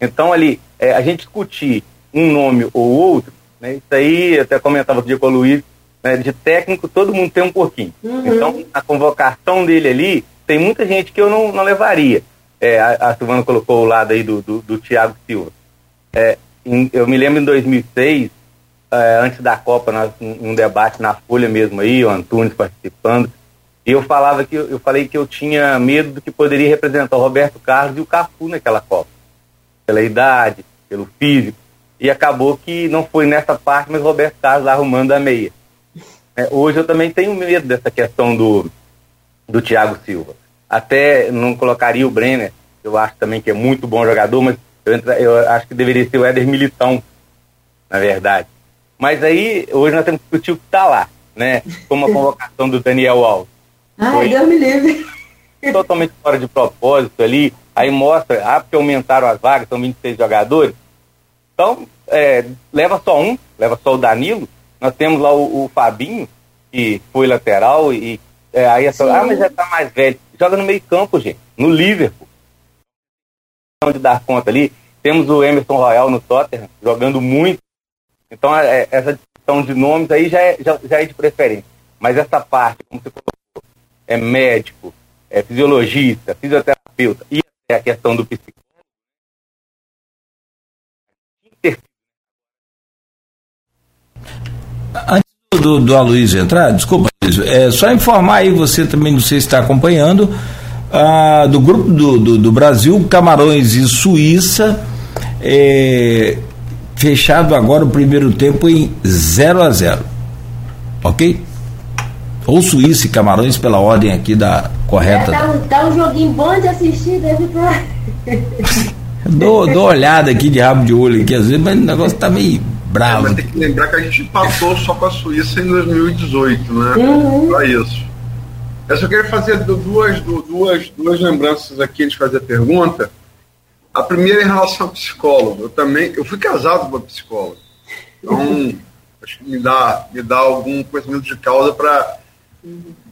Então ali, é, a gente discutir um nome ou outro, né? Isso aí, eu até comentava outro dia com o Luiz, né? De técnico todo mundo tem um pouquinho. Uhum. Então, a convocação dele ali, tem muita gente que eu não, não levaria. É, a, a Silvana colocou o lado aí do, do, do Thiago Silva. É, em, eu me lembro em dois mil e seis, é, antes da Copa, nós, um, um debate na Folha mesmo aí, o Antunes participando, e eu falava que, eu falei que eu tinha medo do que poderia representar o Roberto Carlos e o Cafu naquela Copa. Pela idade, pelo físico. E acabou que não foi nessa parte, mas o Roberto Carlos arrumando a meia. É, hoje eu também tenho medo dessa questão do, do Thiago Silva. Até não colocaria o Brenner, eu acho também que é muito bom jogador, mas eu, entra, eu acho que deveria ser o Éder Militão, na verdade. Mas aí, hoje nós temos que discutir o que está lá, né? Como a convocação do Daniel Alves. Ai, Deus me livre. Totalmente fora de propósito ali. Aí mostra, ah, porque aumentaram as vagas, são vinte e seis jogadores. Então, é, leva só um, leva só o Danilo. Nós temos lá o, o Fabinho, que foi lateral, e é, aí é só, ah, mas já tá mais velho. Joga no meio campo, gente, no Liverpool. De dar conta ali. Temos o Emerson Royal no Tottenham, jogando muito. Então, é, essa discussão de nomes aí já é, já, já é de preferência. Mas essa parte, como você colocou, é médico, é fisiologista, fisioterapeuta, e é a questão do psicólogo. Antes do, do Aloysio entrar, desculpa, Aloysio, é só informar aí, você também, não sei se está acompanhando, ah, do grupo do, do, do Brasil, Camarões e Suíça, é, fechado agora o primeiro tempo em zero a zero, ok? Ou Suíça e Camarões, pela ordem aqui da correta. É, dá, um, dá um joguinho bom de assistir, deve pra... dou, dou olhada aqui de rabo de olho aqui, às vezes, mas o negócio tá meio... bravo. Mas tem que lembrar que a gente passou só com a Suíça em dois mil e dezoito, né? Uhum. Pra isso. Eu só queria fazer duas, duas, duas lembranças aqui antes de fazer a pergunta. A primeira em relação ao psicólogo. Eu também, eu fui casado com uma psicóloga. Então, acho que me dá, me dá algum conhecimento de causa para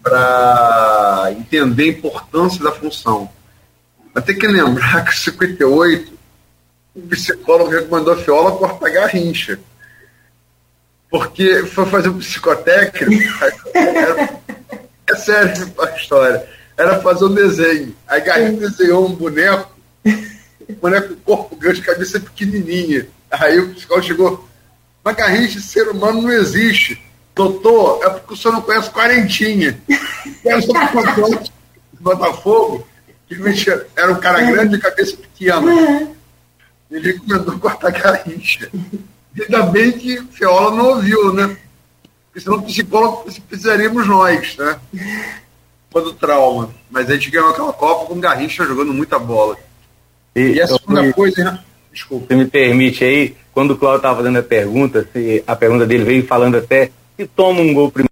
para entender a importância da função. Mas tem que lembrar que em cinquenta e oito, o psicólogo recomendou a Fiola cortar a Garrincha. Porque foi fazer um psicotécnico. Era, é sério a história. Era fazer um desenho. Aí Garrincha desenhou um boneco, um boneco com corpo grande, cabeça pequenininha. Aí o psicólogo chegou: mas Garrincha, ser humano não existe. Doutor, é porque o senhor não conhece Quarentinha. Era só um contrato do Botafogo, que era um cara grande e cabeça pequena. Ele recomendou cortar Garrincha. Ainda bem que o Fiola não ouviu, né? Porque senão psicólogo precisaríamos nós, né? Quando trauma. Mas a gente ganhou aquela Copa com o Garrincha jogando muita bola. E, e a segunda me... coisa, né? Desculpa. Você me permite aí, quando o Cláudio estava fazendo a pergunta, se a pergunta dele veio falando até se toma um gol primeiro.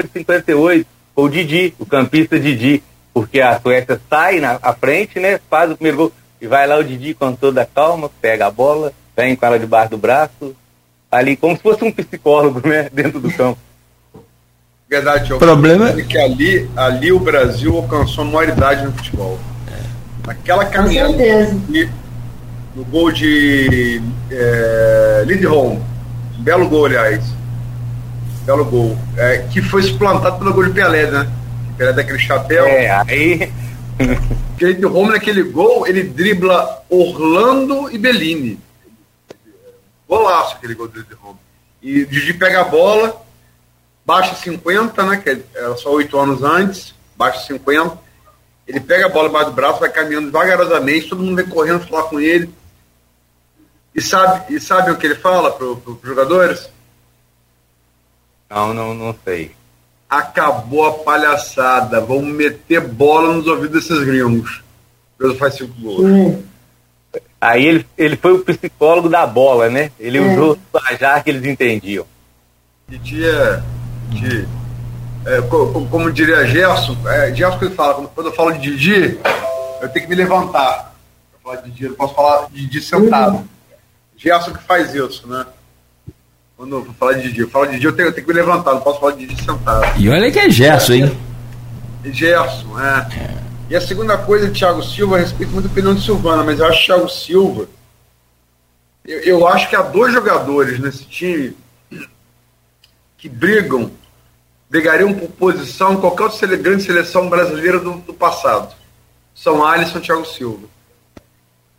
Em cinquenta e oito, foi o Didi, o campista Didi, porque a Suécia sai na à frente, né? Faz o primeiro gol. E vai lá o Didi com toda a calma, pega a bola, vem com ela debaixo do braço, ali como se fosse um psicólogo, né, dentro do campo. Verdade, o problema é que ali, ali o Brasil alcançou a maior idade no futebol. Aquela caminhada de, no gol de é, Lindholm, belo gol, aliás, belo gol, é, que foi suplantado pelo gol de Pelé, né? Pelé daquele chapéu. É, aí... Porque o Romulo, naquele gol, ele dribla Orlando e Bellini. Golaço aquele gol do Romulo. E o Didi pega a bola, baixa cinquenta, né? Que era só oito anos antes, baixa cinquenta. Ele pega a bola embaixo do braço, vai caminhando vagarosamente, todo mundo vem correndo falar com ele. E sabe, e sabe o que ele fala para os jogadores? Não, não, não sei. Acabou a palhaçada, vamos meter bola nos ouvidos desses gringos. Deus faz cinco gols. Hum. Aí ele, ele foi o psicólogo da bola, né? Ele é. usou o linguajar que eles entendiam. E tinha, tinha é, como, como diria Gerson, é, Gerson que ele fala, quando eu falo de Didi, eu tenho que me levantar. Eu falo de Didi, eu posso falar de Didi sentado. Hum. Gerson que faz isso, né? Quando eu vou falar de Didi, eu falo de Didi, eu tenho, eu tenho que me levantar, não posso falar de Didi sentado. E olha que é Gerson, hein? É Gerson, é. é. E a segunda coisa, Thiago Silva, eu respeito muito a opinião de Silvana, mas eu acho que Thiago Silva, eu, eu acho que há dois jogadores nesse time que brigam, brigariam por posição em qualquer outra grande seleção brasileira do, do passado. São Alisson e Thiago Silva.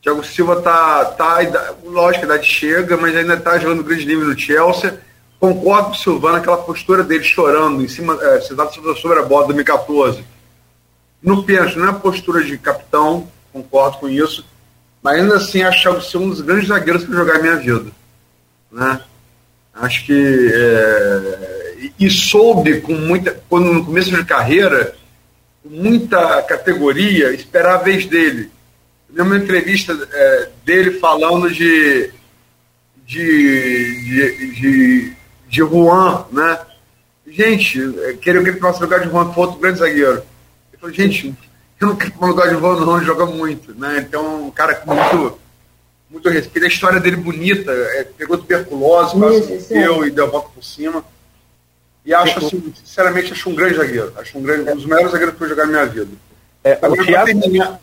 Thiago Silva tá, tá, lógico, a idade chega, mas ainda está jogando o grande nível do Chelsea. Concordo com o Silvana, aquela postura dele chorando em cima, é, sentado sobre a bola de dois mil e catorze. No pênalti, não é postura de capitão, concordo com isso, mas ainda assim acho o Thiago Silva um dos grandes zagueiros que eu jogar a minha vida, né? Acho que é, e soube, com muita, quando no começo de carreira, muita categoria, esperar a vez dele. Eu vi uma entrevista é, dele falando de de, de, de de Juan, né? Gente, queria que ele tomasse lugar de Juan, foi outro grande zagueiro. Ele falou, gente, eu não quero tomar lugar de Juan, não, ele joga muito, né? Então, um cara com muito, muito respeito. A história dele bonita, é, pegou tuberculose, deu e deu a volta por cima. E acho, assim, sinceramente, acho um grande zagueiro. Acho um grande, um dos melhores zagueiros que eu jogar na minha vida. É, Agora, o Thiago... terminar...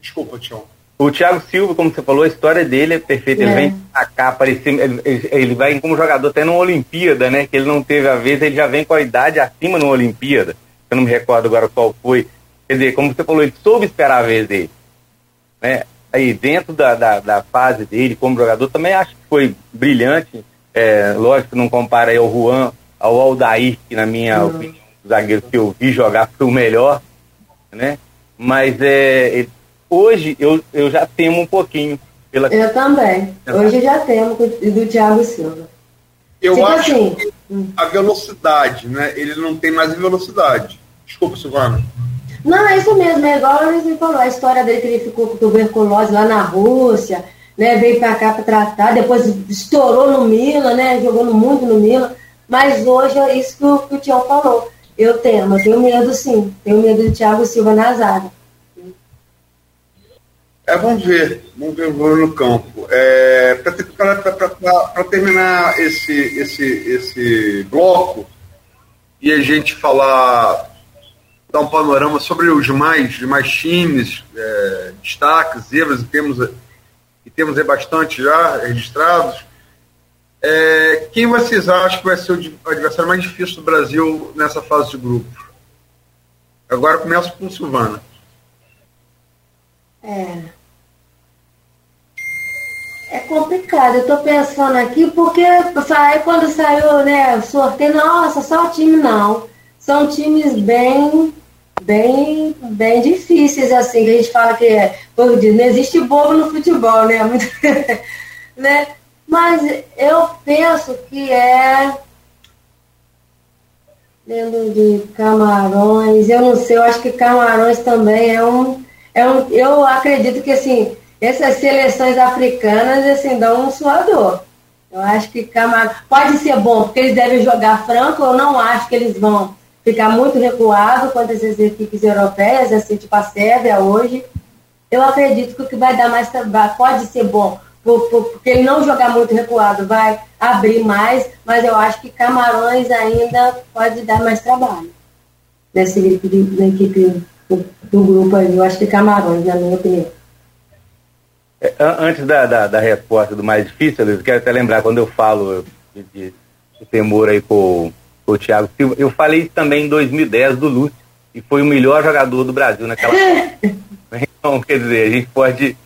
Desculpa, Tião. O Thiago Silva, como você falou, a história dele é perfeita. É. Ele vem pra cá, parecia, ele, ele vai como jogador até numa Olimpíada, né? Que ele não teve a vez, ele já vem com a idade acima numa Olimpíada. Eu não me recordo agora qual foi. Quer dizer, como você falou, ele soube esperar a vez dele. Né? Aí, dentro da, da, da fase dele, como jogador, também acho que foi brilhante. É, lógico que não compara aí ao Juan, ao Aldair, que na minha uhum. opinião, o zagueiro que eu vi jogar foi o melhor, né? Mas é, hoje eu, eu já temo um pouquinho. Pela... Eu também. Hoje eu já temo do Thiago Silva. Eu tipo acho assim... que a velocidade, né? Ele não tem mais velocidade. Desculpa, Silvana. Não, é isso mesmo. É igual a gente falou, a história dele que ele ficou com tuberculose lá na Rússia, né? Veio pra cá pra tratar, depois estourou no Milan, né? Jogando muito no Milan. Mas hoje é isso que o, que o Tião falou. Eu temo, eu tenho medo sim. Tenho medo do Thiago Silva na zaga. É, vamos ver. Vamos ver o gol no campo. É, para terminar esse, esse, esse bloco e a gente falar, dar um panorama sobre os demais, demais times, é, destaques, zebras, e temos, e temos aí bastante já registrados. É, quem vocês acham que vai ser o adversário mais difícil do Brasil nessa fase de grupo? Agora começo com Silvana. É. É complicado, eu tô pensando aqui, porque sai, quando saiu, né, o sorteio, nossa, só o time não. São times bem, bem, bem difíceis, assim, que a gente fala que não existe bobo no futebol, né? Muito, né? Mas eu penso que é dentro de Camarões, eu não sei, eu acho que Camarões também é um, é um eu acredito que assim, essas seleções africanas assim, dão um suador. Eu acho que Camarões pode ser bom, porque eles devem jogar franco, eu não acho que eles vão ficar muito recuados contra essas equipes europeias, assim, tipo a Sérvia hoje. Eu acredito que o que vai dar mais trabalho pode ser bom, porque ele não jogar muito recuado, vai abrir mais, mas eu acho que Camarões ainda pode dar mais trabalho nessa equipe, na equipe do, do grupo aí. Eu acho que Camarões, na minha opinião. É, antes da, da, da resposta do mais difícil, eu quero até lembrar, quando eu falo de, de, de temor aí com o Thiago Silva, eu falei também em dois mil e dez do Lúcio, e foi o melhor jogador do Brasil naquela época. Então, quer dizer, a gente pode...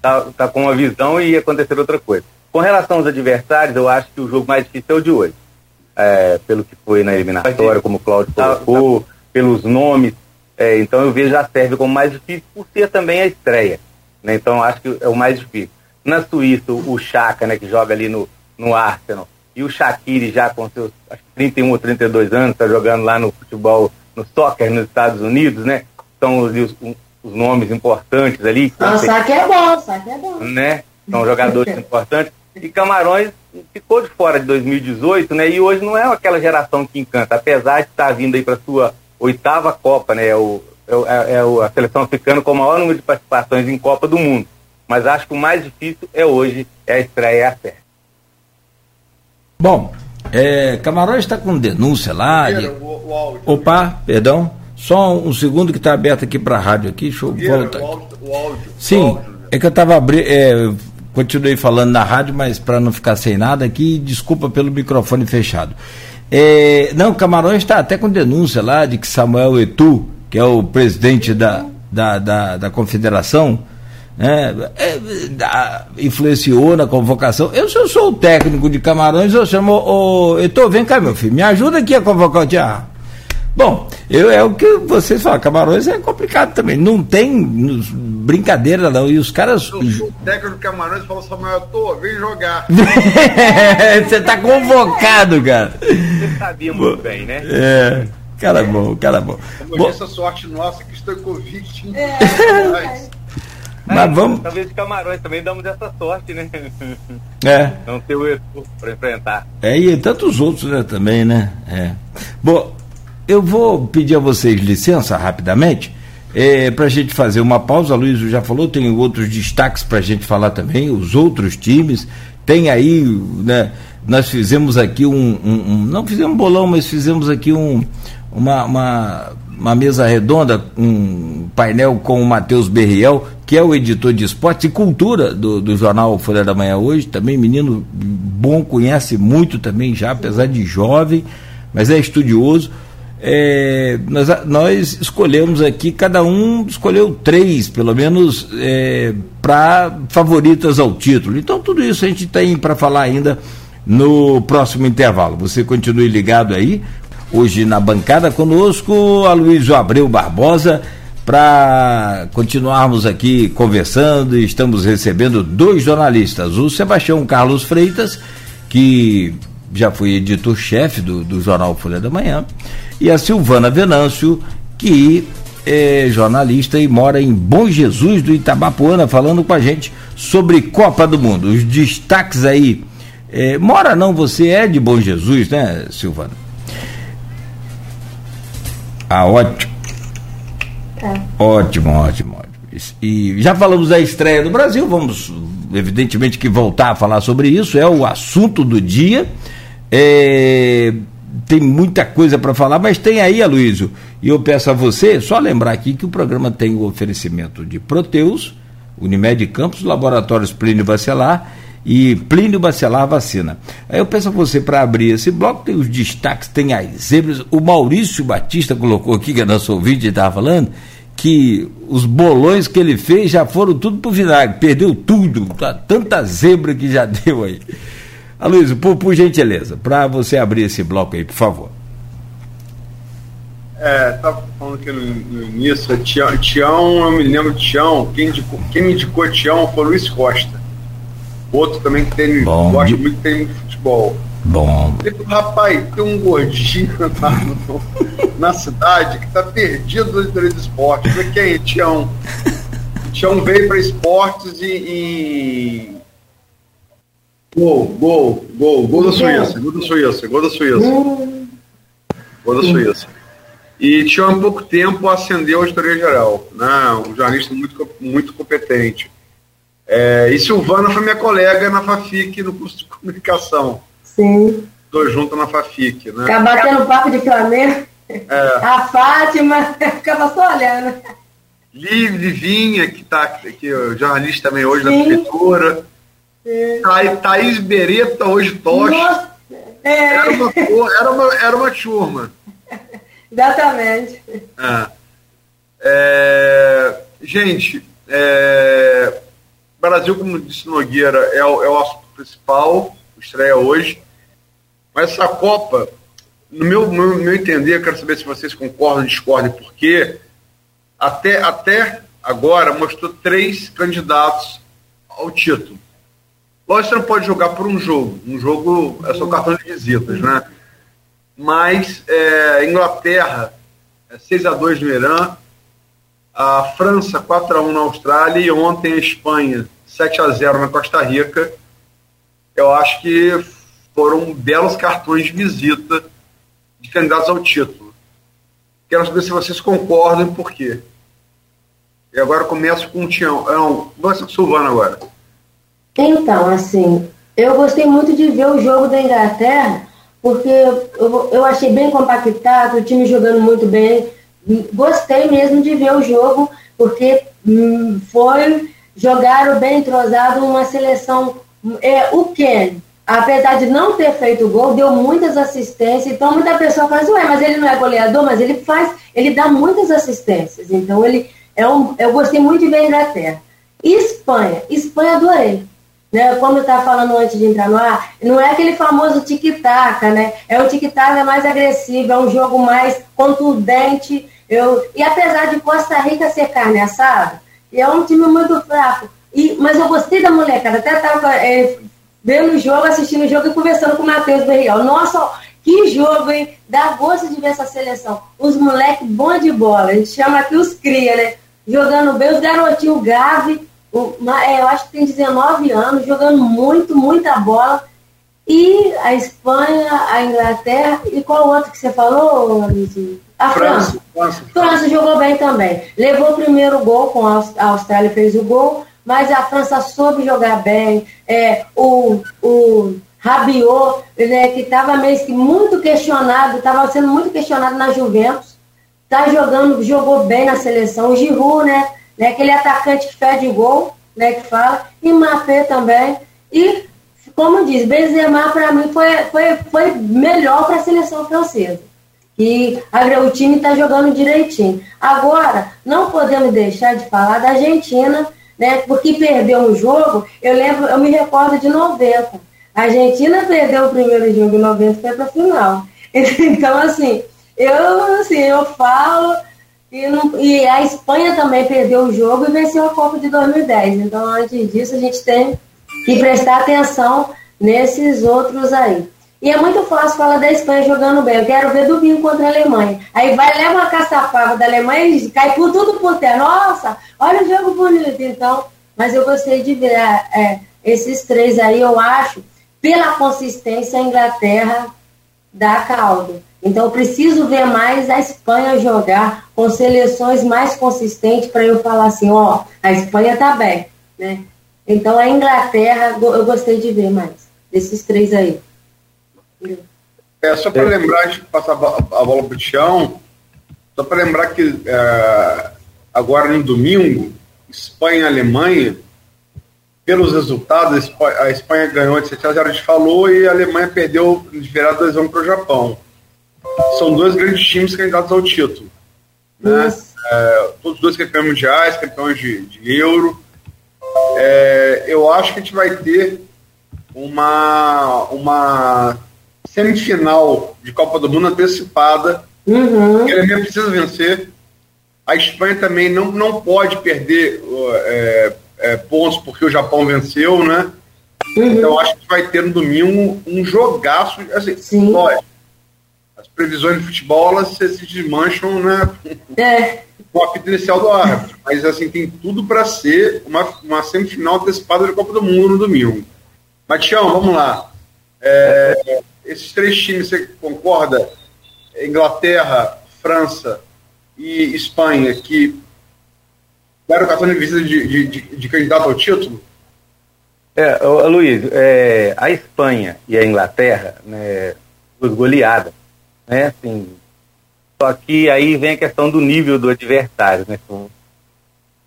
Tá, tá com uma visão e acontecer outra coisa. Com relação aos adversários, eu acho que o jogo mais difícil é o de hoje. É, pelo que foi na eliminatória, como o Cláudio colocou, tá, tá. pelos nomes. É, então eu vejo a Sérvia como mais difícil, por ser também a estreia. Né? Então eu acho que é o mais difícil. Na Suíça, o Chaka, né, que joga ali no, no Arsenal, e o Shaqiri já com seus acho, trinta e um ou trinta e dois anos, está jogando lá no futebol, no soccer nos Estados Unidos, né? São os... Um, os nomes importantes ali. Ah, saque é bom, saque é bom. Né? São jogadores importantes. E Camarões ficou de fora de dois mil e dezoito, né? E hoje não é aquela geração que encanta, apesar de estar vindo aí para sua oitava Copa, né? O, é, é o, a seleção ficando com o maior número de participações em Copa do Mundo. Mas acho que o mais difícil é hoje, é a estreia a pé. Bom, é, Camarões está com denúncia lá. De... O, o áudio, Opa, perdão. Só um segundo que está aberto aqui para a rádio aqui, deixa eu voltar. O áudio. Sim, é que eu estava abrindo, é, continuei falando na rádio, mas para não ficar sem nada aqui, desculpa pelo microfone fechado. É, não, Camarões está até com denúncia lá de que Samuel Eto'o, que é o presidente da, da, da, da confederação, né, é, da, influenciou na convocação. Eu, se eu sou o técnico de Camarões, eu chamo, ô, Eto'o, vem cá, meu filho, me ajuda aqui a convocar o Thiago. Bom, eu, é o que vocês falam, Camarões é complicado também, não tem brincadeira não, e os caras... O, o técnico do Camarões falou, Samuel, eu tô, vem jogar. Você tá convocado, cara. Você sabia muito bom, bem, né? É, cara é. bom, cara bom. Bom, essa sorte nossa que Stojković. É. Mas, mas vamos... Talvez os Camarões também damos essa sorte, né? É. Não ter o erro pra enfrentar. É, e tantos outros, né, também, né? É. Bom... Eu vou pedir a vocês licença rapidamente, é, para a gente fazer uma pausa. Luísa já falou, tem outros destaques para a gente falar também, os outros times, tem aí, né, nós fizemos aqui um, um, um não fizemos bolão, mas fizemos aqui um, uma, uma, uma mesa redonda, um painel com o Matheus Berriel, que é o editor de esportes e cultura do, do jornal Folha da Manhã hoje, também menino bom, conhece muito também já, apesar de jovem, mas é estudioso. É, nós, nós escolhemos aqui, cada um escolheu três, pelo menos, é, para favoritas ao título. Então tudo isso a gente tem para falar ainda no próximo intervalo. Você continue ligado aí. Hoje na bancada conosco, Aloysio Abreu Barbosa, para continuarmos aqui conversando. Estamos recebendo dois jornalistas, o Sebastião Carlos Freitas, que já foi editor-chefe do, do jornal Folha da Manhã, e a Silvana Venâncio, que é jornalista e mora em Bom Jesus do Itabapoana, falando com a gente sobre Copa do Mundo. Os destaques aí, é, mora não, você é de Bom Jesus, né, Silvana? Ah, ótimo. É. Ótimo, ótimo, ótimo. E já falamos da estreia do Brasil, vamos evidentemente que voltar a falar sobre isso, é o assunto do dia. É, tem muita coisa para falar, mas tem aí, Aloysio, e eu peço a você, só lembrar aqui que o programa tem o oferecimento de Proteus, Unimed Campos, Laboratórios Plínio Bacelar e Plínio Bacelar Vacina. Aí eu peço a você para abrir esse bloco, tem os destaques, tem as zebras. O Maurício Batista colocou aqui, que é nosso ouvinte, estava falando que os bolões que ele fez já foram tudo pro vinagre, perdeu tudo, tá? Tanta zebra que já deu aí. Aloysio, por, por gentileza, para você abrir esse bloco aí, por favor. É, estava falando que no, no início, Tião, Tião, eu me lembro de Tião, quem, indicou, quem me indicou Tião foi o Luiz Costa, outro também que tem, bom, gosta muito, tem muito futebol. Bom. Falei, rapaz, tem um gordinho na, no, na cidade que está perdido no direito do esporte. Falei, quem é Tião? Tião veio para esportes e, e... Gol, gol, gol, gol da Suíça, gol da Suíça, gol da Suíça. Gol da Suíça. E Tião, há pouco tempo, ascendeu a Auditoria Geral, né? Um jornalista muito, muito competente. É, e Silvana foi minha colega na F A F I C, no curso de comunicação. Sim. Tô junto na F A F I C, né? Ficar batendo papo de Flamengo. É. A Fátima ficava só olhando. Liv, Livinha, que tá aqui, jornalista também hoje, sim, da prefeitura. Tha, Thaís Beretta, hoje Tocha. Nossa, é. era, uma, era, uma, era uma turma. Exatamente. É. É, gente, é, Brasil, como disse Nogueira, é o, é o assunto principal, estreia hoje, mas essa Copa, no meu, meu, meu entender, eu quero saber se vocês concordam ou discordam, porque até, até agora mostrou três candidatos ao título. Lógico, você não pode jogar por um jogo, um jogo é só cartão de visitas, né? Mas é, Inglaterra, é seis a dois no Irã, a França quatro a um na Austrália e ontem a Espanha sete a zero na Costa Rica. Eu acho que foram belos cartões de visita de candidatos ao título. Quero saber se vocês concordam e por quê. E agora começo com o Tião. Não, vou ser com o Silvana agora. Então, assim, eu gostei muito de ver o jogo da Inglaterra, porque eu, eu achei bem compactado, o time jogando muito bem. Gostei mesmo de ver o jogo, porque hum, foi, jogaram bem entrosado, uma seleção... É, o Ken, apesar de não ter feito gol, deu muitas assistências. Então muita pessoa faz, ué, mas ele não é goleador, mas ele faz, ele dá muitas assistências. Então ele é um, eu gostei muito de ver a Inglaterra. E Espanha, Espanha adorei. né? Como eu estava falando antes de entrar no ar, não é aquele famoso tic-tac, né? É o tic-tac mais agressivo, é um jogo mais contundente. Eu, e apesar de Costa Rica ser carne assada, é um time muito fraco. E, mas eu gostei da molecada, até estava é, vendo o jogo, assistindo o jogo e conversando com o Matheus Berriel. Nossa, que jogo, hein? Dá gosto de ver essa seleção. Os moleques bons de bola, a gente chama aqui os cria, né? Jogando bem, os garotinhos Gavi, o, é, eu acho que tem dezenove anos, jogando muito, muita bola. E a Espanha, a Inglaterra, e qual outro que você falou, Luizinho? A França. França. França jogou bem também. Levou o primeiro gol, com a Austrália fez o gol, mas a França soube jogar bem. É, o, o Rabiot, né, que estava meio que muito questionado, estava sendo muito questionado na Juventus, está jogando, jogou bem na seleção. O Giroud, né, né, aquele atacante que fede gol, né, que fala, e Mbappé também. E, como diz, Benzema, para mim, foi, foi, foi melhor para a seleção francesa. E o time está jogando direitinho. Agora, não podemos deixar de falar da Argentina, né? Porque perdeu um jogo, eu lembro, eu me recordo de noventa. A Argentina perdeu o primeiro jogo em noventa e foi para a final. Então, assim, eu, assim, eu falo. E, não, e a Espanha também perdeu o jogo e venceu a Copa de dois mil e dez. Então, antes disso, a gente tem que prestar atenção nesses outros aí. E é muito fácil falar da Espanha jogando bem. Eu quero ver domingo contra a Alemanha. Aí vai, leva uma caçapava da Alemanha e cai por tudo por terra. Nossa, olha o jogo bonito, então. Mas eu gostei de ver é, esses três aí, eu acho, pela consistência, a Inglaterra dá caldo. Então eu preciso ver mais a Espanha jogar com seleções mais consistentes para eu falar assim, ó, a Espanha tá bem, né? Então a Inglaterra, eu gostei de ver mais desses três aí. É, só para lembrar, antes de passar a bola para o Tião, só para lembrar que é, agora no domingo, Espanha e Alemanha, pelos resultados, a Espanha ganhou de sete a zero, a gente falou, e a Alemanha perdeu de virada dois a um para o Japão. São dois grandes times candidatos ao título, né? É, todos dois campeões mundiais, campeões de, de euro. É, eu acho que a gente vai ter uma... uma semifinal de Copa do Mundo antecipada, uhum. Que a Alemanha precisa vencer. A Espanha também não, não pode perder é, é, pontos porque o Japão venceu, né? Uhum. Então acho que vai ter no domingo um jogaço, assim, lógico. As previsões de futebol elas se, se desmancham, né? É. Com a apito inicial do árbitro, mas assim tem tudo para ser uma, uma semifinal antecipada de Copa do Mundo no domingo. Matião, vamos lá. É, esses três times, você concorda? Inglaterra, França e Espanha, que deram cartão de visita de, de, de, de candidato ao título? É, Luiz, é, a Espanha e a Inglaterra, né, duas goleadas, né, assim, só que aí vem a questão do nível do adversário, né,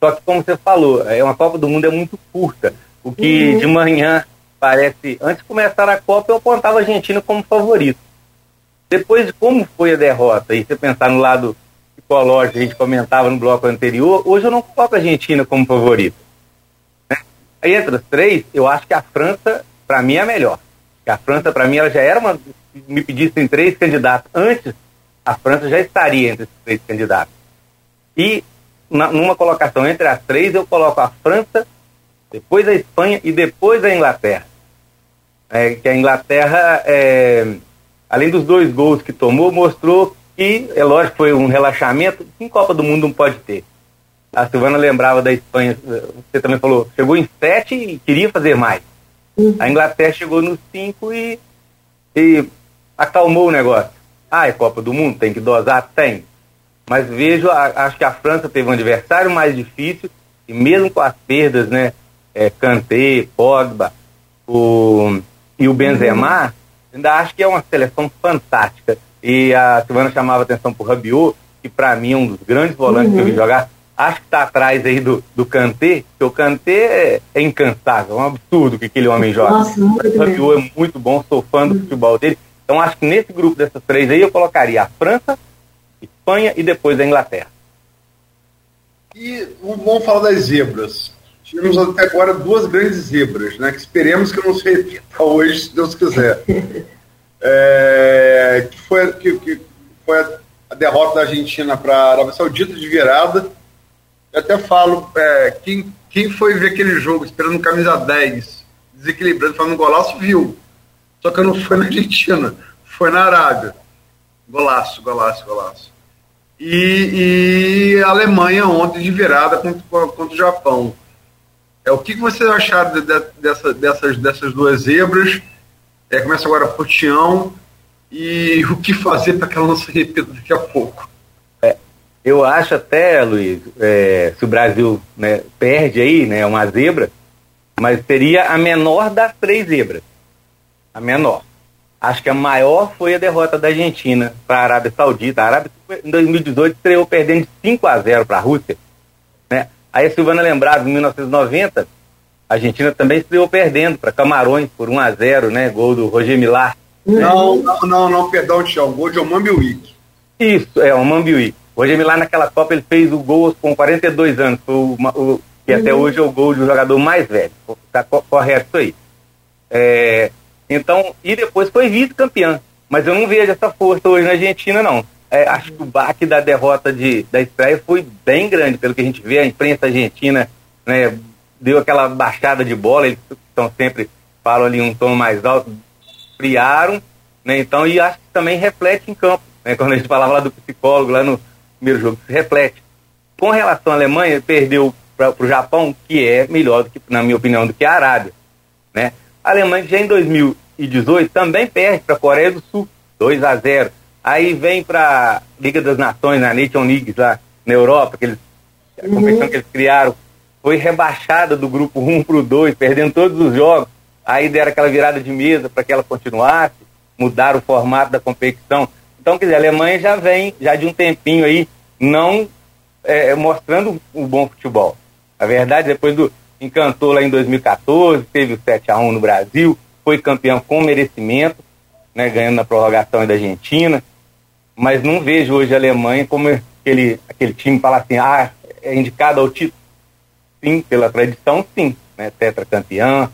só que como você falou, é uma Copa do Mundo é muito curta, o que uhum. de manhã parece, antes de começar a Copa eu apontava a Argentina como favorito. Depois de como foi a derrota, e se pensar no lado psicológico, a gente comentava no bloco anterior, hoje eu não coloco a Argentina como favorito, né? Entre as três, eu acho que a França, para mim, é a melhor. A França, para mim, ela já era uma, me pedissem três candidatos antes, a França já estaria entre esses três candidatos. E na, numa colocação entre as três, eu coloco a França, depois a Espanha e depois a Inglaterra. É, que a Inglaterra, é, além dos dois gols que tomou, mostrou que, é lógico, foi um relaxamento que em Copa do Mundo não pode ter. A Silvana lembrava da Espanha, você também falou, chegou em sete e queria fazer mais. Uhum. A Inglaterra chegou nos cinco e, e acalmou o negócio. Ah, é Copa do Mundo, tem que dosar? Tem. Mas vejo, a, acho que a França teve um adversário mais difícil e mesmo com as perdas, né? É, Kanté, Pogba o, e o Benzema, ainda acho que é uma seleção fantástica. E a Silvana chamava atenção pro Rabiot, que para mim é um dos grandes volantes uhum. que eu vi jogar. Acho que está atrás aí do, do Kanté, porque o Kanté é, é incansável, é um absurdo que aquele homem joga. Nossa, o Rabiot é muito bom, sou fã do uhum. futebol dele. Então acho que nesse grupo dessas três aí eu colocaria a França, Espanha e depois a Inglaterra. E vamos falar das zebras. tivemos até agora duas grandes zebras, né? Que esperemos que não se repita hoje, se Deus quiser. É, que, foi, que, que foi a derrota da Argentina para a Arábia Saudita de virada. Eu até falo, é, quem, quem foi ver aquele jogo esperando camisa dez, desequilibrando, fazendo um golaço, viu. Só que não foi na Argentina, foi na Arábia. Golaço, golaço, golaço. E, e a Alemanha ontem de virada contra, contra o Japão. É, o que, que vocês acharam de, de, dessa, dessas, dessas duas zebras? É, começa agora por Tião. E o que fazer para que ela não se repita daqui a pouco? É, eu acho até, Luiz, é, se o Brasil, né, perde aí, né, uma zebra, mas seria a menor das três zebras. A menor. Acho que a maior foi a derrota da Argentina para a Arábia Saudita. A Arábia, em dois mil e dezoito, estreou perdendo de cinco a zero para a Rússia. Né? Aí a Silvana lembrava, em mil novecentos e noventa, a Argentina também estreou perdendo para Camarões por um a zero, né? Gol do Roger Millar. Não, não, não, não, perdão, Tião. O gol de Oman Biwick. Isso, é, Oman Biwick. Roger Millar, naquela Copa, ele fez o gol com quarenta e dois anos. Foi o, o, e até uhum. hoje é o gol do jogador mais velho. Está co- correto isso aí. É... Então, e depois foi vice-campeã. Mas eu não vejo essa força hoje na Argentina, não. É, acho que o baque da derrota de, da estreia foi bem grande, pelo que a gente vê. A imprensa argentina, né, deu aquela baixada de bola, eles estão sempre, falam ali um tom mais alto, friaram, né, então, e acho que também reflete em campo, né, quando a gente falava lá do psicólogo, lá no primeiro jogo, se reflete. Com relação à Alemanha, perdeu para o Japão, que é melhor, do que, na minha opinião, do que a Arábia, né. A Alemanha já em dois mil e dezoito também perde para a Coreia do Sul, dois a zero. Aí vem para a Liga das Nações, na Nation League, lá na Europa, que eles, a competição uhum. que eles criaram, foi rebaixada do grupo um para o dois, perdendo todos os jogos. Aí deram aquela virada de mesa para que ela continuasse, mudaram o formato da competição. Então, quer dizer, a Alemanha já vem, já de um tempinho aí, não é, mostrando o bom futebol. Na verdade, depois do... encantou lá em dois mil e catorze, teve o sete a um no Brasil, foi campeão com merecimento, né, ganhando na prorrogação da Argentina, mas não vejo hoje a Alemanha como aquele, aquele time fala assim, ah, é indicado ao título. Sim, pela tradição, sim, né, tetracampeã,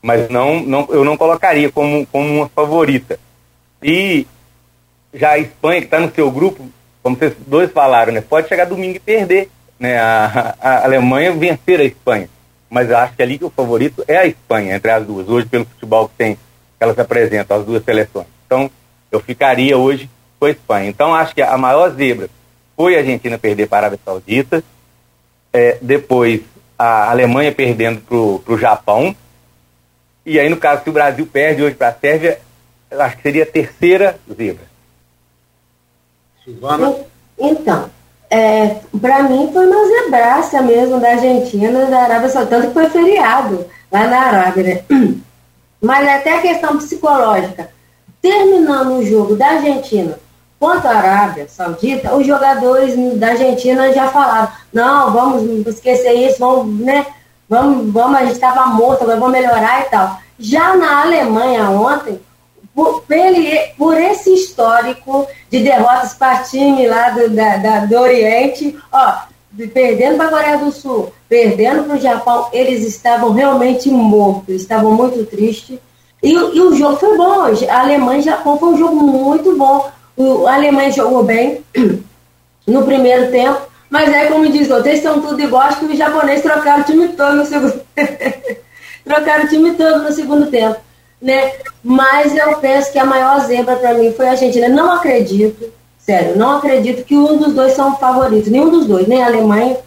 mas não, não, eu não colocaria como, como uma favorita. E já a Espanha, que está no seu grupo, como vocês dois falaram, né, pode chegar domingo e perder, né, a, a Alemanha vencer a Espanha. Mas eu acho que ali que o favorito é a Espanha, entre as duas, hoje pelo futebol que tem, que elas apresentam, as duas seleções. Então, eu ficaria hoje com a Espanha. Então, acho que a maior zebra foi a Argentina perder para a Arábia Saudita, é, depois a Alemanha perdendo para o Japão, e aí, no caso, se o Brasil perde hoje para a Sérvia, eu acho que seria a terceira zebra. Silvana? Então... É, pra mim foi uma zebraça mesmo da Argentina, da Arábia Saudita, tanto que foi feriado lá na Arábia, né? Mas até a questão psicológica, terminando o jogo da Argentina contra a Arábia Saudita, os jogadores da Argentina já falaram, não, vamos esquecer isso, vamos, né, vamos, vamos, a gente estava morto, agora vamos melhorar e tal. Já na Alemanha ontem, Por, por esse histórico de derrotas para time lá do, da, da, do Oriente, ó, perdendo para a Coreia do Sul, perdendo para o Japão, eles estavam realmente mortos, estavam muito tristes. E, e o jogo foi bom hoje. A Alemanha e Japão foi um jogo muito bom. O, a Alemanha jogou bem no primeiro tempo, mas aí, como diz, vocês são tudo iguais, que os japoneses trocaram o time todo no segundo tempo. trocaram o time todo no segundo tempo. Né? Mas eu penso que a maior zebra para mim foi a Argentina. Não acredito, sério, não acredito que um dos dois são favoritos, nenhum dos dois, nem a Alemanha,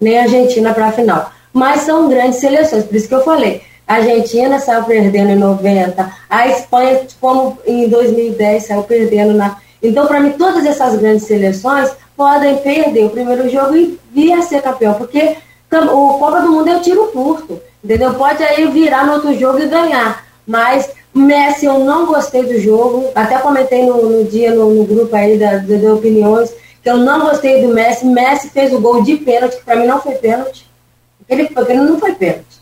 nem a Argentina para a final. Mas são grandes seleções, por isso que eu falei. A Argentina saiu perdendo em noventa, a Espanha, como em dois mil e dez, saiu perdendo na... Então, para mim, todas essas grandes seleções podem perder o primeiro jogo e vir a ser campeão, porque o Copa do Mundo é o tiro curto, entendeu? Pode aí virar no outro jogo e ganhar. Mas Messi, eu não gostei do jogo, até comentei no, no dia no, no grupo aí da, da, da opiniões, que eu não gostei do Messi. Messi fez o gol de pênalti, que para mim não foi pênalti, ele, ele não foi pênalti.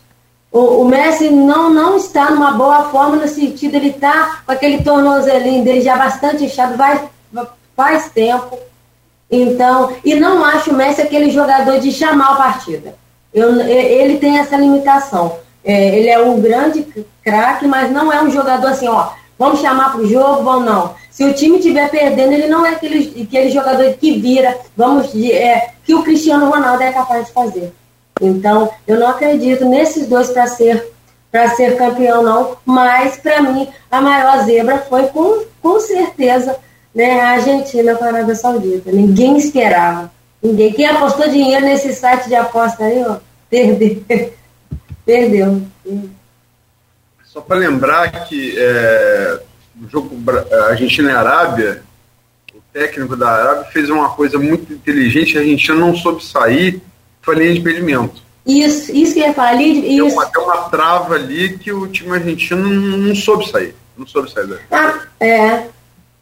O, o Messi não, não está numa boa forma, no sentido, ele está com aquele tornozelinho dele já bastante inchado, vai, faz tempo. Então, e não acho o Messi aquele jogador de chamar a partida. Eu, ele tem essa limitação. É, ele é um grande craque, mas não é um jogador assim, ó, vamos chamar pro jogo, vamos não. Se o time estiver perdendo, ele não é aquele, aquele jogador que vira, vamos, é, que o Cristiano Ronaldo é capaz de fazer. Então, eu não acredito nesses dois para ser, para ser campeão, não. Mas, para mim, a maior zebra foi, com, com certeza, né, a Argentina com a Arábia Saudita. Ninguém esperava. Ninguém. Quem apostou dinheiro nesse site de aposta aí, ó, perdeu. Perdeu. Só para lembrar que é, no jogo Argentina e Arábia, o técnico da Arábia fez uma coisa muito inteligente, a Argentina não soube sair, foi a linha de impedimento. Isso, isso que eu ia falar. Tem uma, uma trava ali que o time argentino não, não soube sair. Não soube sair. Ah, é.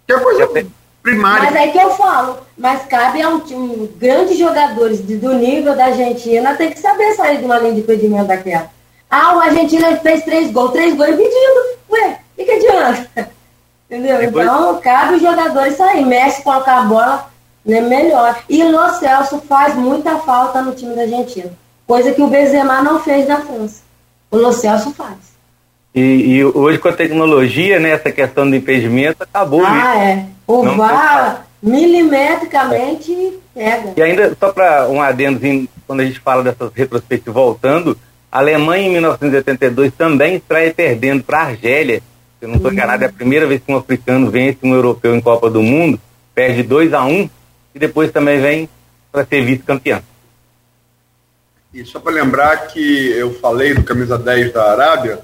Que é coisa primária. Mas aí que eu falo, mas cabe a um time, grandes jogadores do nível da Argentina tem que saber sair de uma linha de impedimento daquela. Ah, o Argentina fez três gols, três gols impedindo. Ué, o que, que adianta? Entendeu? Depois... Então, cabe os jogadores sair. Messi colocar a bola, né, melhor. E o Lo Celso faz muita falta no time da Argentina. Coisa que o Benzema não fez na França. O Lo Celso faz. E, e hoje com a tecnologia, né, essa questão do impedimento acabou. Ah, isso. É. O não V A R milimetricamente pega. E ainda, só para um adendozinho, quando a gente fala dessas retrospectivas voltando, a Alemanha em mil novecentos e oitenta e dois também sai perdendo para a Argélia. Se eu não estou enganado, é a primeira vez que um africano vence um europeu em Copa do Mundo, perde dois a um e depois também vem para ser vice-campeão. E só para lembrar que eu falei do camisa dez da Arábia,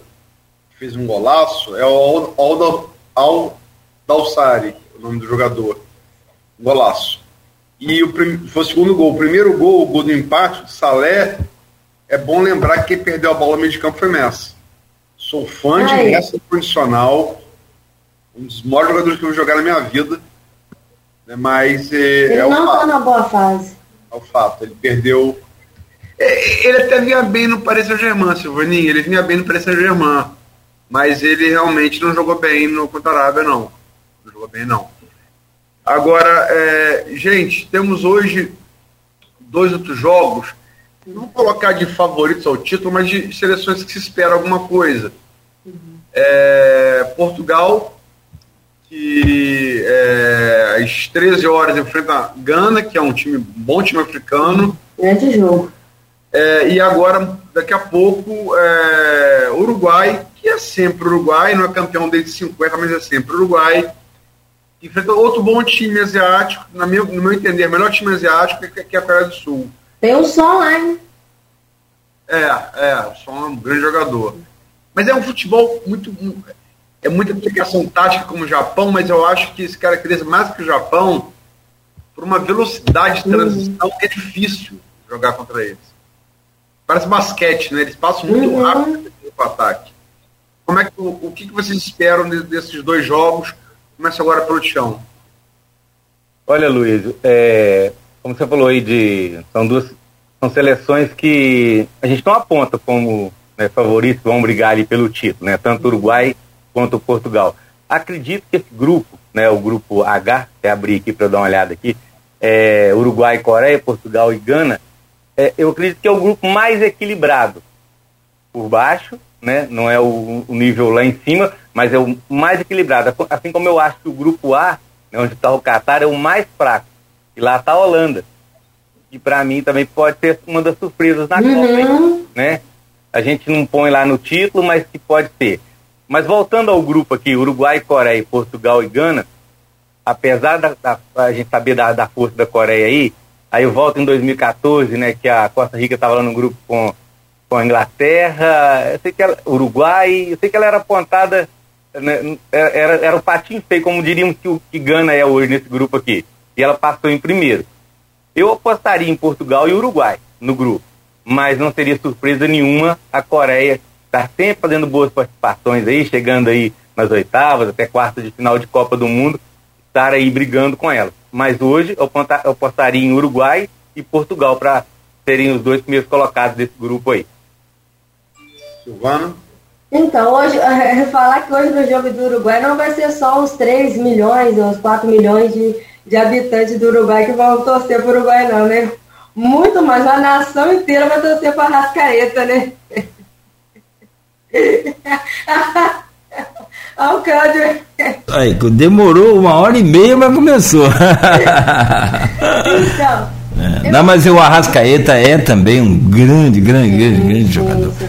que fez um golaço, é o Aldo Aldalsari, o nome do jogador. Golaço. E o prim... foi o segundo gol. O primeiro gol, o gol do empate, de Salé. É bom lembrar que quem perdeu a bola no meio de campo foi Messi. Sou fã de Messi incondicional, um dos maiores jogadores que eu vou jogar na minha vida, né? Mas é, ele é não está na boa fase. É o fato, ele perdeu. É, ele até vinha bem no Paris Saint-Germain, Silvaninho, ele vinha bem no Paris Saint-Germain, mas ele realmente não jogou bem no contra a Arábia, não. Não jogou bem, não. Agora, é, gente, temos hoje dois outros jogos. Não colocar de favoritos ao título, mas de seleções que se espera alguma coisa. Uhum. É, Portugal, que é, às treze horas enfrenta a Gana, que é um time, bom time africano. Grande jogo. É, e agora, daqui a pouco, é, Uruguai, que é sempre Uruguai, não é campeão desde cinquenta, mas é sempre Uruguai. Enfrenta outro bom time asiático, na minha, no meu entender, o melhor time asiático que, que é a Coreia do Sul. Tem o Son lá, hein? É, é, o Son é um grande jogador. Mas é um futebol muito... É muita aplicação tática como o Japão, mas eu acho que esse cara cresce mais que o Japão por uma velocidade de transição que é difícil jogar contra eles. Parece basquete, né? Eles passam muito uhum. rápido o ataque. Como é que, o, o que vocês esperam desses dois jogos? Começa agora pelo Tião. Olha, Luiz, é... como você falou aí, de, são duas são seleções que a gente não aponta como, né, favoritos, vão brigar ali pelo título, né? Tanto o Uruguai quanto o Portugal. Acredito que esse grupo, né, o grupo H, até abrir aqui para dar uma olhada aqui, é, Uruguai, Coreia, Portugal e Gana, é, eu acredito que é o grupo mais equilibrado por baixo, né? Não é o, o nível lá em cima, mas é o mais equilibrado. Assim como eu acho que o grupo A, né, onde está o Qatar, é o mais fraco. E lá está a Holanda, que para mim também pode ser uma das surpresas na uhum. Copa, né? A gente não põe lá no título, mas que pode ser. Mas voltando ao grupo aqui, Uruguai, Coreia, Portugal e Gana, apesar da, da a gente saber da, da força da Coreia aí, aí eu volto em dois mil e quatorze, né, que a Costa Rica estava lá no grupo com, com a Inglaterra, eu sei que ela, Uruguai, eu sei que ela era apontada, né, era, era o patinho feio, como diríamos que, o, que Gana é hoje nesse grupo aqui. E ela passou em primeiro. Eu apostaria em Portugal e Uruguai no grupo, mas não seria surpresa nenhuma a Coreia estar sempre fazendo boas participações aí, chegando aí nas oitavas, até quartas de final de Copa do Mundo, estar aí brigando com ela. Mas hoje eu apostaria em Uruguai e Portugal para serem os dois primeiros colocados desse grupo aí. Silvana? Então, hoje, falar que hoje no jogo do Uruguai não vai ser só os três milhões ou os quatro milhões de de habitantes do Uruguai que vão torcer para o Uruguai, não, né? muito mais, a nação inteira vai torcer para a Rascaeta, né? Olha o Cândido. Aí, demorou uma hora e meia, mas começou. Então, é, não, mas o Arrascaeta é também um grande, grande, sim, grande, grande sim, jogador. Sim.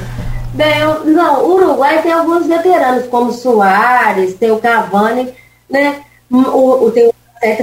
Bem, não, o Uruguai tem alguns veteranos, como Soares, tem o Cavani, né? O, o, tem,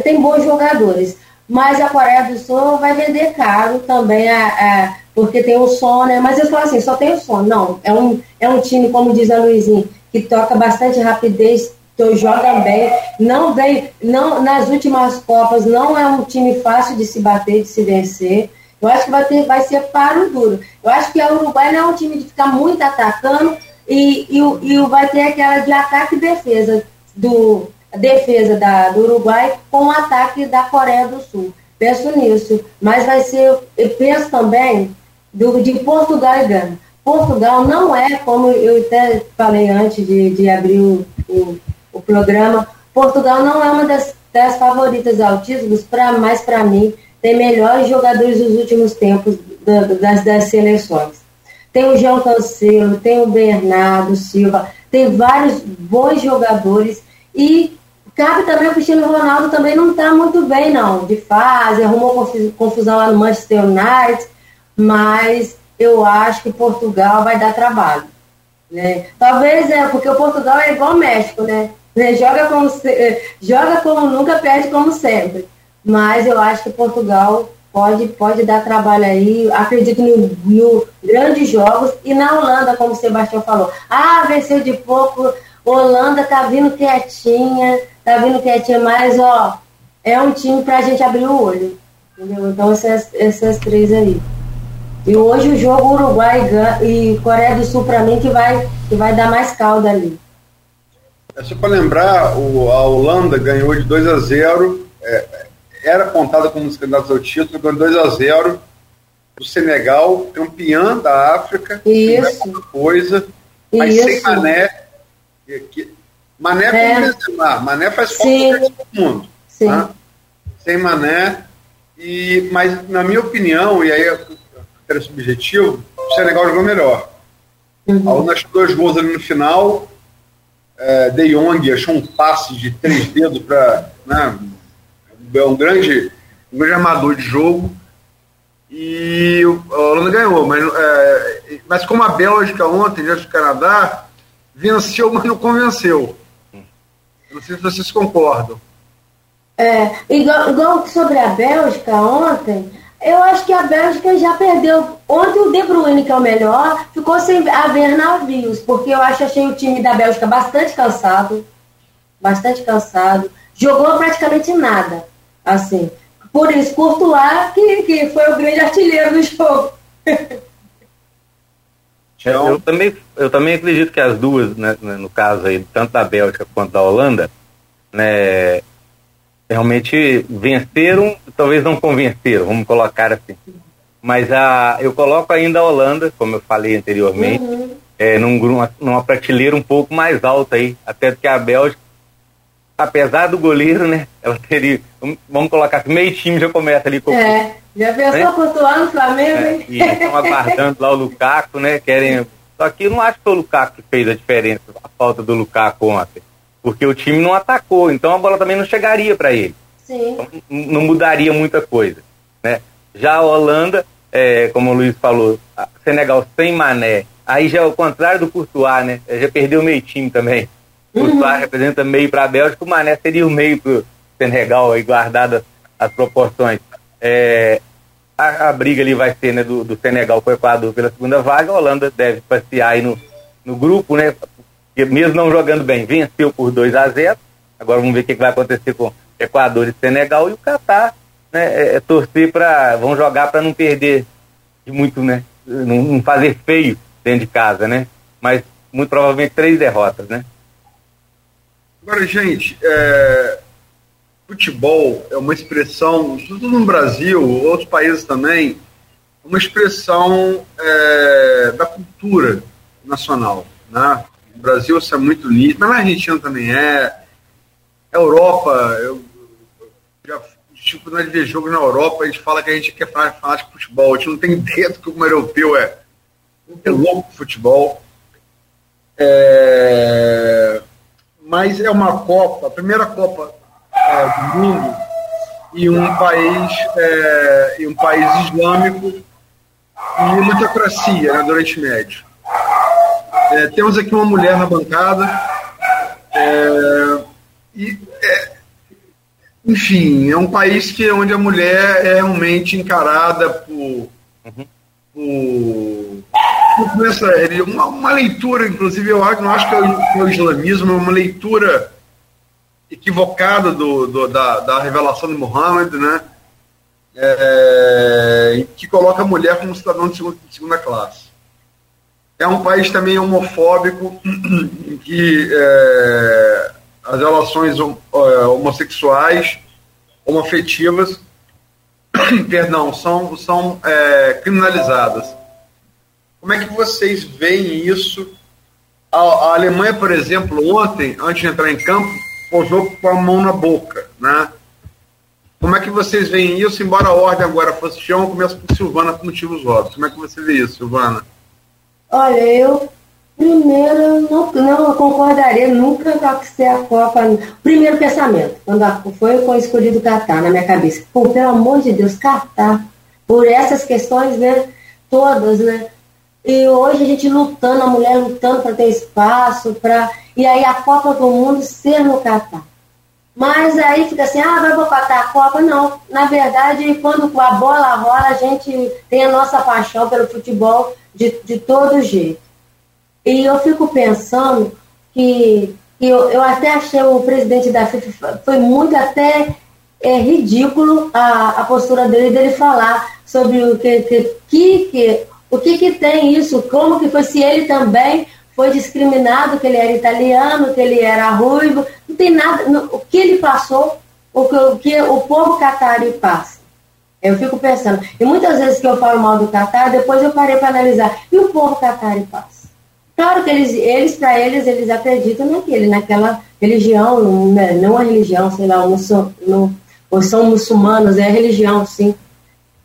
tem bons jogadores. Mas a Coreia do Sul vai vender caro também, a, a, porque tem o som, né? Mas eu falo assim, só tem o som. Não, é um, é um time, como diz a Luizinha, que toca bastante rapidez, então joga bem, não vem, não, nas últimas Copas não é um time fácil de se bater, de se vencer. Eu acho que vai, ter, vai ser paro duro. Eu acho que o Uruguai não é um time de ficar muito atacando e, e, e vai ter aquela de ataque e defesa do... a defesa da, do Uruguai com o ataque da Coreia do Sul. Penso nisso, mas vai ser, eu penso também do, de Portugal e Gana. Portugal não é, como eu até falei antes de, de abrir o, o, o programa, Portugal não é uma das, das favoritas altíssimas, pra, mas para mim tem melhores jogadores dos últimos tempos da, das, das seleções. Tem o João Cancelo, tem o Bernardo Silva, tem vários bons jogadores e cabe também, o Cristiano Ronaldo também não está muito bem, não, de fase, arrumou confusão lá no Manchester United, mas eu acho que Portugal vai dar trabalho, né? Talvez é, porque o Portugal é igual ao México, né? Joga como, joga como nunca, perde como sempre, mas eu acho que Portugal pode, pode dar trabalho aí, acredito no, no grandes jogos, e na Holanda, como o Sebastião falou, ah, venceu de pouco... Holanda tá vindo quietinha, tá vindo quietinha, mas, ó, é um time pra gente abrir o olho, entendeu? Então, essas, essas três aí. E hoje o jogo Uruguai e Coreia do Sul, pra mim, que vai, que vai dar mais calda ali. É só pra lembrar, o, a Holanda ganhou de dois a zero, é, era apontada como um dos candidatos ao título, ganhou dois a zero, o Senegal, campeã da África, isso, coisa, mas isso, sem Mané, que Mané é. Como Mané faz falta para todo mundo, tá? Sem Mané e, mas na minha opinião, e aí eu quero subjetivo, o Senegal jogou melhor. Uhum. A Holanda achou dois gols ali no final, é, De Jong achou um passe de três dedos para, né, um grande, um grande armador de jogo, e a Holanda ganhou, mas, é, mas como a Bélgica ontem diante do Canadá venceu, mas não convenceu. Não sei se vocês concordam. É, igual, igual sobre a Bélgica ontem, eu acho que a Bélgica já perdeu. Ontem o De Bruyne, que é o melhor, ficou sem haver navios, porque eu acho, achei o time da Bélgica bastante cansado, bastante cansado, jogou praticamente nada, assim. Por isso, Courtois, que, que foi o grande artilheiro do jogo. Então, eu, também, eu também acredito que as duas, né, no caso aí, tanto da Bélgica quanto da Holanda, né, realmente venceram, talvez não convenceram, vamos colocar assim. Mas a, eu coloco ainda a Holanda, como eu falei anteriormente, uhum, é, num, numa, numa prateleira um pouco mais alta aí, até porque a Bélgica, apesar do goleiro, né, ela teria, vamos colocar assim, meio time já começa ali com... É. Já pensou pontuar no Flamengo, é, hein? E estão aguardando lá o Lukaku, né? Querem... Só que eu não acho que o Lukaku fez a diferença, a falta do Lukaku ontem. Porque o time não atacou, então a bola também não chegaria para ele. Sim. Então, não mudaria muita coisa, né? Já a Holanda, é, como o Luiz falou, Senegal sem Mané. Aí já é o contrário do Courtois, né? Já perdeu meio time também. O Courtois, uhum, representa meio para a Bélgica, o Mané seria o meio para o Senegal, aí guardadas as proporções. É, a, a briga ali vai ser, né, do, do Senegal com o Equador pela segunda vaga. A Holanda deve passear aí no, no grupo, né, mesmo não jogando bem, venceu por dois a zero. Agora vamos ver o que, que vai acontecer com o Equador e Senegal, e o Catar, né, é, torcer para, vão jogar para não perder de muito, né, não, não fazer feio dentro de casa, né, mas muito provavelmente três derrotas, né. Agora, gente, é... futebol é uma expressão, tudo no Brasil, outros países também, uma expressão é, da cultura nacional, né? No Brasil isso é muito nítido, mas na Argentina também é. Europa, eu já tipo, nós vê jogos na Europa, eles falam que a gente quer fanático de futebol. A gente não tem ideia do que o europeu é. É louco o futebol. É... Mas é uma Copa, a primeira Copa é, do mundo, e um país, é, e um país islâmico e meritocracia, né, do Oriente Médio. É, temos aqui uma mulher na bancada. É, e, é, enfim, é um país que, onde a mulher é realmente encarada por... Uhum. por Uma, uma leitura, inclusive, eu não acho que o islamismo é uma leitura equivocada do, do, da, da revelação de Muhammad, né? É, que coloca a mulher como cidadão de segunda, de segunda classe. É um país também homofóbico, em que é, as relações hom, homossexuais, homoafetivas, perdão, são, são é, criminalizadas. Como é que vocês veem isso? A, a Alemanha, por exemplo, ontem, antes de entrar em campo, posou com a mão na boca, né? Como é que vocês veem isso? Embora a ordem agora fosse chão, eu começo com Silvana por motivos óbvios. Como é que você vê isso, Silvana? Olha, eu primeiro não, não concordaria nunca com ser a Copa. Primeiro pensamento, quando a, foi com a escolha do Catar na minha cabeça. Pô, pelo amor de Deus, Catar. Por essas questões, né? Todas, né? E hoje a gente lutando, a mulher lutando para ter espaço, pra... e aí a Copa do Mundo ser no Catar. Mas aí fica assim, ah, vai botar a Copa? Não. Na verdade, quando a bola rola, a gente tem a nossa paixão pelo futebol de, de todo jeito. E eu fico pensando que, que eu, eu até achei o presidente da FIFA, foi muito até é, ridículo a, a postura dele, dele falar sobre o que... que, que, que O que que tem isso? Como que foi? Se ele também foi discriminado, que ele era italiano, que ele era ruivo, não tem nada. Não, o que ele passou, o que, o que o povo catarí passa. Eu fico pensando. E muitas vezes que eu falo mal do Catar, depois eu parei para analisar. E o povo catarí passa. Claro que eles, eles para eles, eles acreditam naquele, naquela religião, né? Não a religião, sei lá, muçul, no, ou são muçulmanos, é a religião, sim.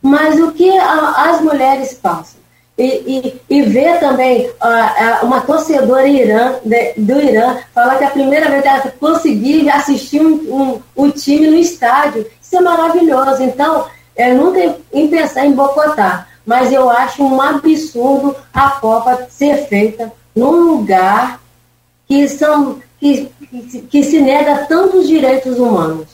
Mas o que a, as mulheres passam? E, e, e ver também uh, uma torcedora Irã, de, do Irã falar que a primeira vez que ela conseguiu assistir um, um, um time no estádio, isso é maravilhoso. Então, eu nunca em, em pensar em boicotar, mas eu acho um absurdo a Copa ser feita num lugar que, são, que, que, que se nega tantos direitos humanos.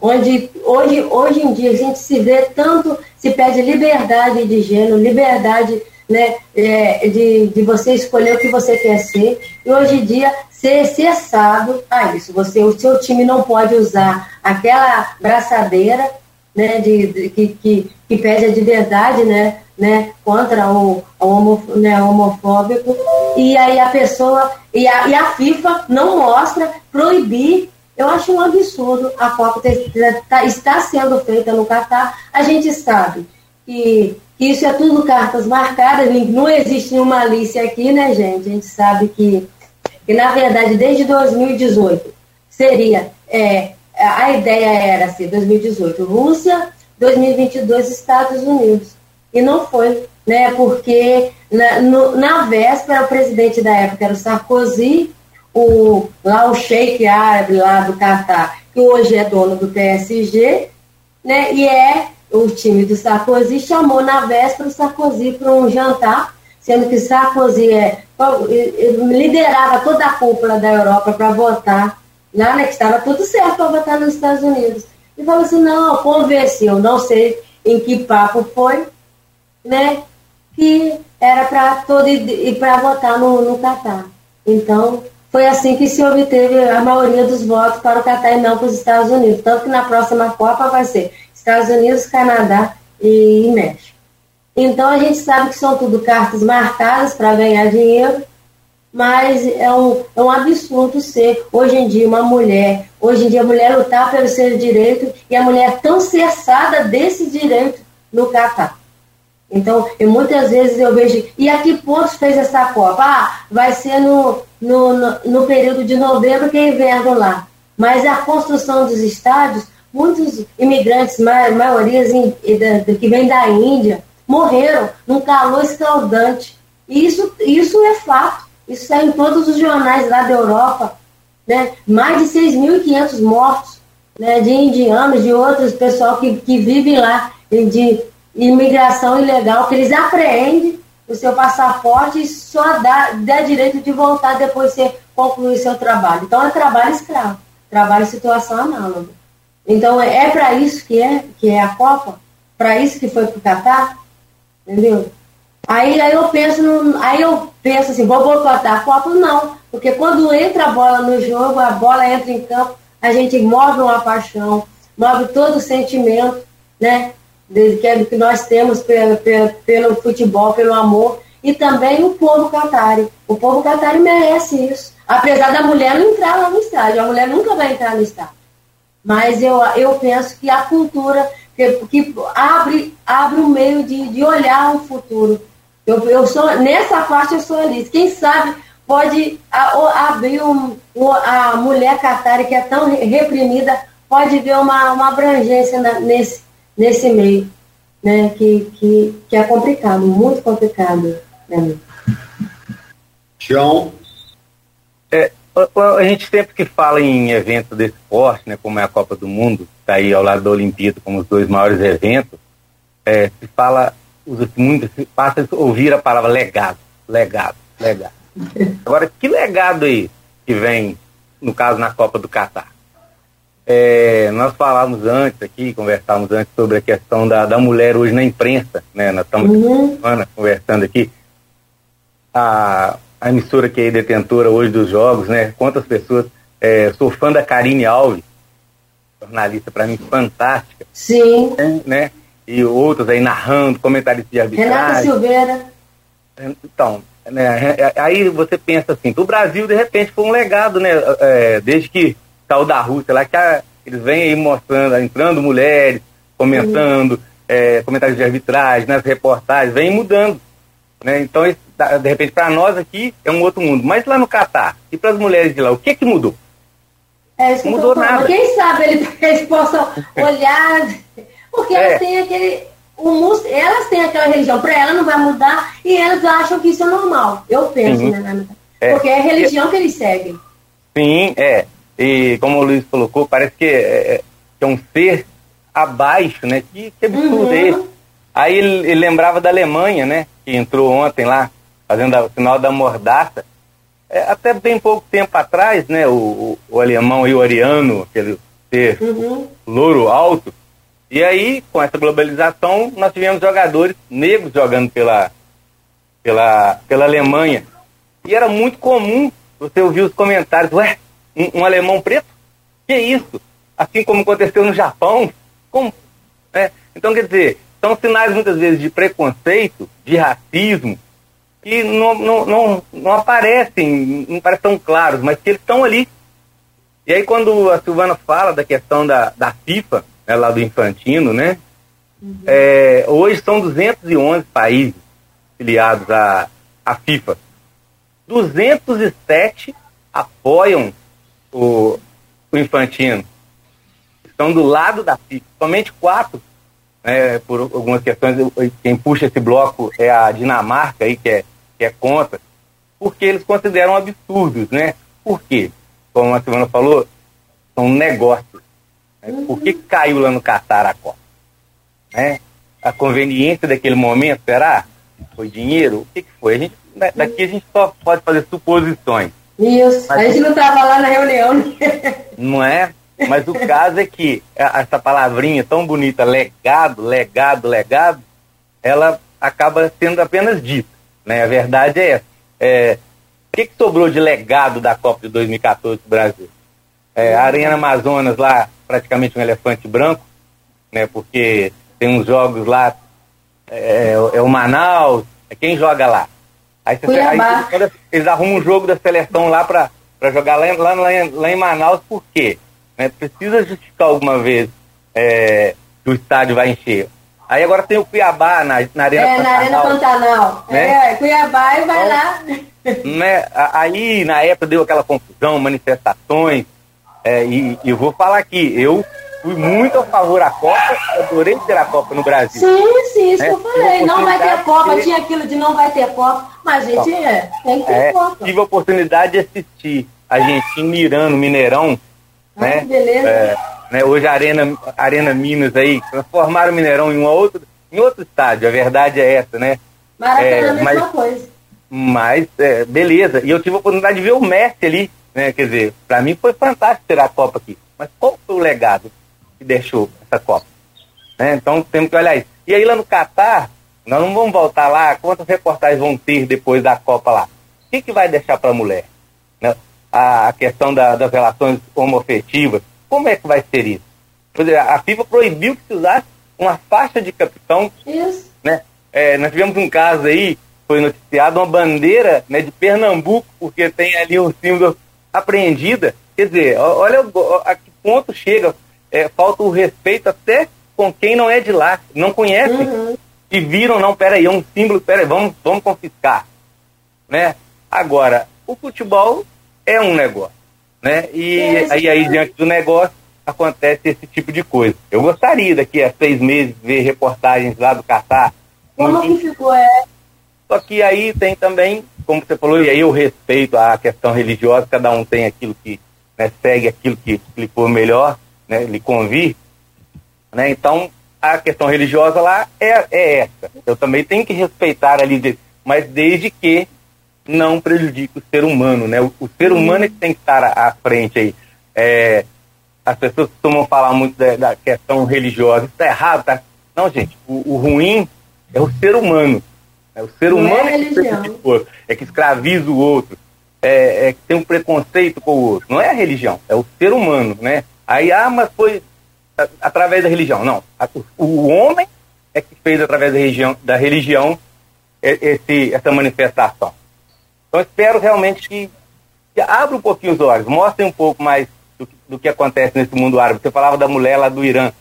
Onde hoje, hoje em dia a gente se vê tanto, se pede liberdade de gênero, liberdade... Né, é, de, de você escolher o que você quer ser, e hoje em dia ser cessado a isso. Você, o seu time não pode usar aquela braçadeira, né, de, de, que, que, que pede a liberdade, né, né, contra o, o homo, né, homofóbico, e aí a pessoa, e a, e a FIFA não mostra, proibir. Eu acho um absurdo a Copa ter, ter, estar sendo feita no Catar. A gente sabe que isso é tudo cartas marcadas, não existe nenhuma malícia aqui, né, gente? A gente sabe que, que na verdade, desde dois mil e dezoito, seria, é, a ideia era assim, dois mil e dezoito, Rússia, dois mil e vinte e dois, Estados Unidos. E não foi, né, porque na, no, na véspera, o presidente da época era o Sarkozy, o, lá o sheik árabe lá do Catar, que hoje é dono do P S G, né, e é... o time do Sarkozy chamou na véspera o Sarkozy para um jantar, sendo que Sarkozy é, liderava toda a cúpula da Europa para votar, lá, né, que estava tudo certo para votar nos Estados Unidos. E falou assim, não, convenceu, não sei em que papo foi, né, que era para todo e para votar no, no Catar. Então, foi assim que se obteve a maioria dos votos para o Catar e não para os Estados Unidos. Tanto que na próxima Copa vai ser Estados Unidos, Canadá e México. Então a gente sabe que são tudo cartas marcadas para ganhar dinheiro, mas é um, é um absurdo ser, hoje em dia, uma mulher, hoje em dia a mulher lutar pelo seu direito, e a mulher é tão cessada desse direito no Catar. Então, e muitas vezes eu vejo, e a que ponto fez essa Copa? Ah, vai ser no, no, no, no período de novembro que é inverno lá. Mas a construção dos estádios muitos imigrantes, a maioria que vem da Índia, morreram num calor escaldante. E isso, isso é fato. Isso está em todos os jornais lá da Europa. Né? Mais de seis mil e quinhentos mortos, né? De indianos, de outros pessoal que, que vivem lá, de imigração ilegal, que eles apreendem o seu passaporte e só dá, dá direito de voltar depois de concluir seu trabalho. Então é trabalho escravo, trabalho em situação análoga. Então é para isso que é, que é a Copa, para isso que foi para o Catar, entendeu? Aí, aí, eu penso no, aí eu penso assim, vou boicotar a Copa? Não, porque quando entra a bola no jogo, a bola entra em campo, a gente move uma paixão, move todo o sentimento, né, que nós temos pelo, pelo, pelo futebol, pelo amor, e também o povo catari. O povo catari merece isso, apesar da mulher não entrar lá no estádio, a mulher nunca vai entrar no estádio. Mas eu, eu penso que a cultura que, que abre, abre um meio de, de olhar o futuro. Eu, eu sou, nessa parte eu sou ali. Quem sabe pode a, o, abrir um, o, a mulher catária que é tão reprimida, pode ver uma, uma abrangência na, nesse, nesse meio, né? que, que, que é complicado, muito complicado, né? João, é, a gente sempre que fala em eventos desse porte, né, como é a Copa do Mundo, está aí ao lado da Olimpíada como os dois maiores eventos, é, se fala usa-se muito, se passa a ouvir a palavra legado, legado, legado. Agora, que legado aí que vem, no caso, na Copa do Catar? É, nós falávamos antes aqui, conversávamos antes sobre a questão da, da mulher hoje na imprensa, né? Nós estamos uhum. conversando aqui. A, a emissora que é detentora hoje dos jogos, né? Quantas pessoas... É, sou fã da Karine Alves, jornalista para mim fantástica. Sim. Né? E outros aí narrando, comentarista de arbitragem. Renata Silveira. Então, né, aí você pensa assim, o Brasil de repente foi um legado, né? É, desde que saiu da Rússia lá, que a, eles vêm aí mostrando, entrando mulheres, comentando, uhum. é, comentários de arbitragem, nas reportagens, vem mudando. Né? Então, isso, de repente, para nós aqui é um outro mundo. Mas lá no Catar, e para as mulheres de lá, o que que mudou? É, isso que mudou nada. Quem sabe eles, eles possam olhar. Porque é. elas têm aquele. O mus... Elas têm aquela religião, para ela não vai mudar, e elas acham que isso é normal. Eu penso, uhum. né? Porque é, é a religião é. que eles seguem. Sim, é. E como o Luiz colocou, parece que é, é um ser abaixo, né? Que, que absurdo uhum. é esse. Aí ele, ele lembrava da Alemanha, né? Que entrou ontem lá, fazendo o sinal da mordaça. É, até bem pouco tempo atrás, né? O, o, o alemão e o ariano, aquele ser uhum. louro alto. E aí, com essa globalização, nós tivemos jogadores negros jogando pela, pela, pela Alemanha. E era muito comum você ouvir os comentários, ué, um, um alemão preto? Que isso? Assim como aconteceu no Japão? Como? É, então, quer dizer, são sinais muitas vezes de preconceito, de racismo, que não, não, não, não aparecem, não parecem tão claros, mas que eles estão ali. E aí, quando a Silvana fala da questão da, da FIFA, né, lá do Infantino, né? Uhum. É, hoje são duzentos e onze países filiados à, à FIFA. duzentos e sete apoiam o, o Infantino. Estão do lado da FIFA. Somente quatro, né, por algumas questões. Quem puxa esse bloco é a Dinamarca, aí, que, é, que é contra, porque eles consideram absurdos, né? Por quê? Como a Silvana falou, são negócios. Por que caiu lá no Catar a Copa? Né? A conveniência daquele momento, será? Foi dinheiro? O que, que foi? A gente, daqui a gente só pode fazer suposições. Isso, mas a gente não estava lá na reunião. Não é? Mas o caso é que essa palavrinha tão bonita, legado, legado, legado, ela acaba sendo apenas dita. Né? A verdade é essa. É, o que, que sobrou de legado da Copa de dois mil e catorze do Brasil? É, a Arena Amazonas lá, praticamente um elefante branco, né? Porque tem uns jogos lá, é, é o Manaus, é quem joga lá. Aí, você, aí eles arrumam um jogo da seleção lá para jogar lá, lá, lá em Manaus, por quê? Né? Precisa justificar alguma vez é, que o estádio vai encher. Aí agora tem o Cuiabá na, na Arena é, Pantanal. É, na Arena Pantanal. Né? É, Cuiabá e vai então, lá. Né? Aí, na época, deu aquela confusão, manifestações. é, e, e eu vou falar aqui, eu fui muito a favor da Copa, adorei ter a Copa no Brasil. Sim, sim, isso é, que eu falei, não vai ter Copa, de... tinha aquilo de não vai ter Copa, mas a gente é, tem que ter é, Copa. Tive a oportunidade de assistir a Argentina, Irã, Mineirão, ah, né? Beleza. É, né? Hoje a Arena, Arena Minas aí, transformaram o Mineirão em, uma outra, em outro estádio, a verdade é essa, né? Maracanã é a mesma mas, coisa. Mas, é, beleza, e eu tive a oportunidade de ver o Messi ali, né? Quer dizer, pra mim foi fantástico ter a Copa aqui, mas qual foi o legado que deixou essa Copa? Né? Então temos que olhar isso. E aí lá no Catar, nós não vamos voltar lá, quantas reportagens vão ter depois da Copa lá? O que, que vai deixar pra mulher? Né? A, a questão da, das relações homoafetivas, como é que vai ser isso? Quer dizer, a FIFA proibiu que se usasse uma faixa de capitão, isso. Né? É, nós tivemos um caso aí, foi noticiado uma bandeira, né, de Pernambuco, porque tem ali um símbolo apreendida. Quer dizer, olha a que ponto chega, é, falta o respeito até com quem não é de lá, não conhece, uhum. E viram, não, peraí, é um símbolo, peraí, vamos, vamos confiscar, né? Agora, o futebol é um negócio, né? E é, aí, aí, diante do negócio, acontece esse tipo de coisa. Eu gostaria daqui a seis meses ver reportagens lá do Catar. Como que ficou, é? Só que aí tem também, como você falou, e aí eu respeito a questão religiosa, cada um tem aquilo que, né, segue aquilo que lhe for melhor, né, lhe convir, né, então a questão religiosa lá é, é essa, eu também tenho que respeitar ali, mas desde que não prejudique o ser humano, né, o, o ser humano é que tem que estar à, à frente aí, é, as pessoas costumam falar muito da, da questão religiosa, isso tá errado, tá? Não, gente, o, o ruim é o ser humano. É o ser não humano é que, outro, é que escraviza o outro, é, é que tem um preconceito com o outro. Não é a religião, é o ser humano, né? Aí, ah, mas foi a, através da religião. Não, a, o homem é que fez através da religião, da religião esse, essa manifestação. Então, espero realmente que, que abra um pouquinho os olhos, mostrem um pouco mais do, do que acontece nesse mundo árabe. Você falava da mulher lá do Irã.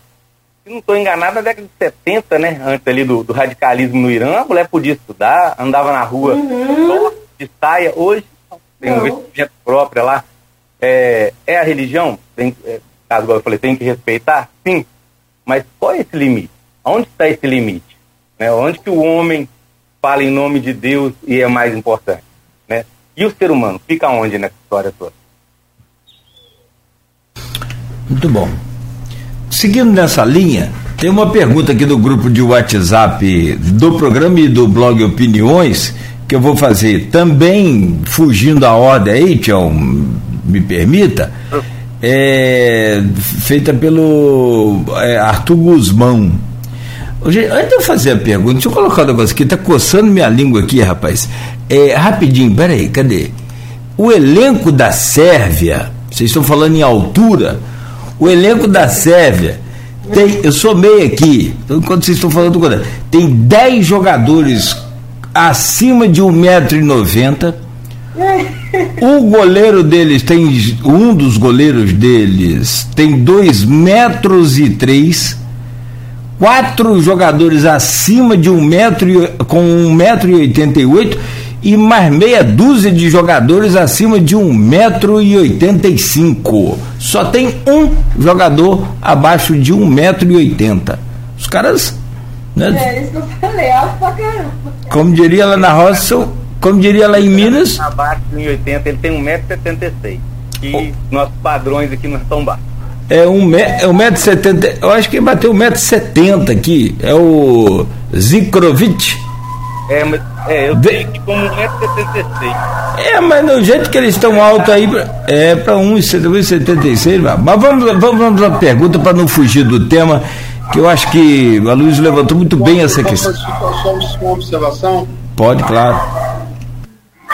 Se não estou enganado, na década de setenta, né, antes ali do, do radicalismo no Irã, a mulher podia estudar, andava na rua, uhum. de saia. Hoje tem um vestimento próprio lá. É, é a religião, tem, é, caso agora eu falei, tem que respeitar, sim. Mas qual é esse limite? Onde está esse limite? Né? Onde que o homem fala em nome de Deus e é mais importante? Né? E o ser humano fica onde nessa história toda? Muito bom. Seguindo nessa linha, tem uma pergunta aqui do grupo de WhatsApp do programa e do blog Opiniões, que eu vou fazer também, fugindo a ordem aí, Tião, me permita, é, feita pelo é, Arthur Guzmão. Antes de eu fazer a pergunta, deixa eu colocar um negócio aqui, tá coçando minha língua aqui, rapaz. É, rapidinho, peraí, cadê? O elenco da Sérvia, vocês estão falando em altura... O elenco da Sérvia tem, eu somei aqui, enquanto vocês estão falando, tem dez jogadores acima de um metro e noventa. O goleiro deles tem, um dos goleiros deles tem dois metros e três. Quatro jogadores acima de um metro, com um metro e oitenta e oito, e mais meia dúzia de jogadores acima de um metro e oitenta e cinco. Só tem um jogador abaixo de um metro e oitenta. Os caras, né? É isso que eu falei, alto pra caramba. Como diria lá na roça, como diria lá em Minas, abaixo de um metro e oitenta, ele tem um metro e setenta e seis. E oh. Nossos padrões aqui não estão baixos. É um metro e setenta. Eu acho que ele bateu um metro e setenta aqui. É o Zikrovic. É, mas é, eu tenho que como um metro e setenta e seis. É, mas do jeito que eles estão alto aí, é para um metro e setenta e seis. Mas vamos, vamos, vamos à pergunta para não fugir do tema, que eu acho que a Luísa levantou muito bem essa questão. Posso fazer uma observação? Pode, claro.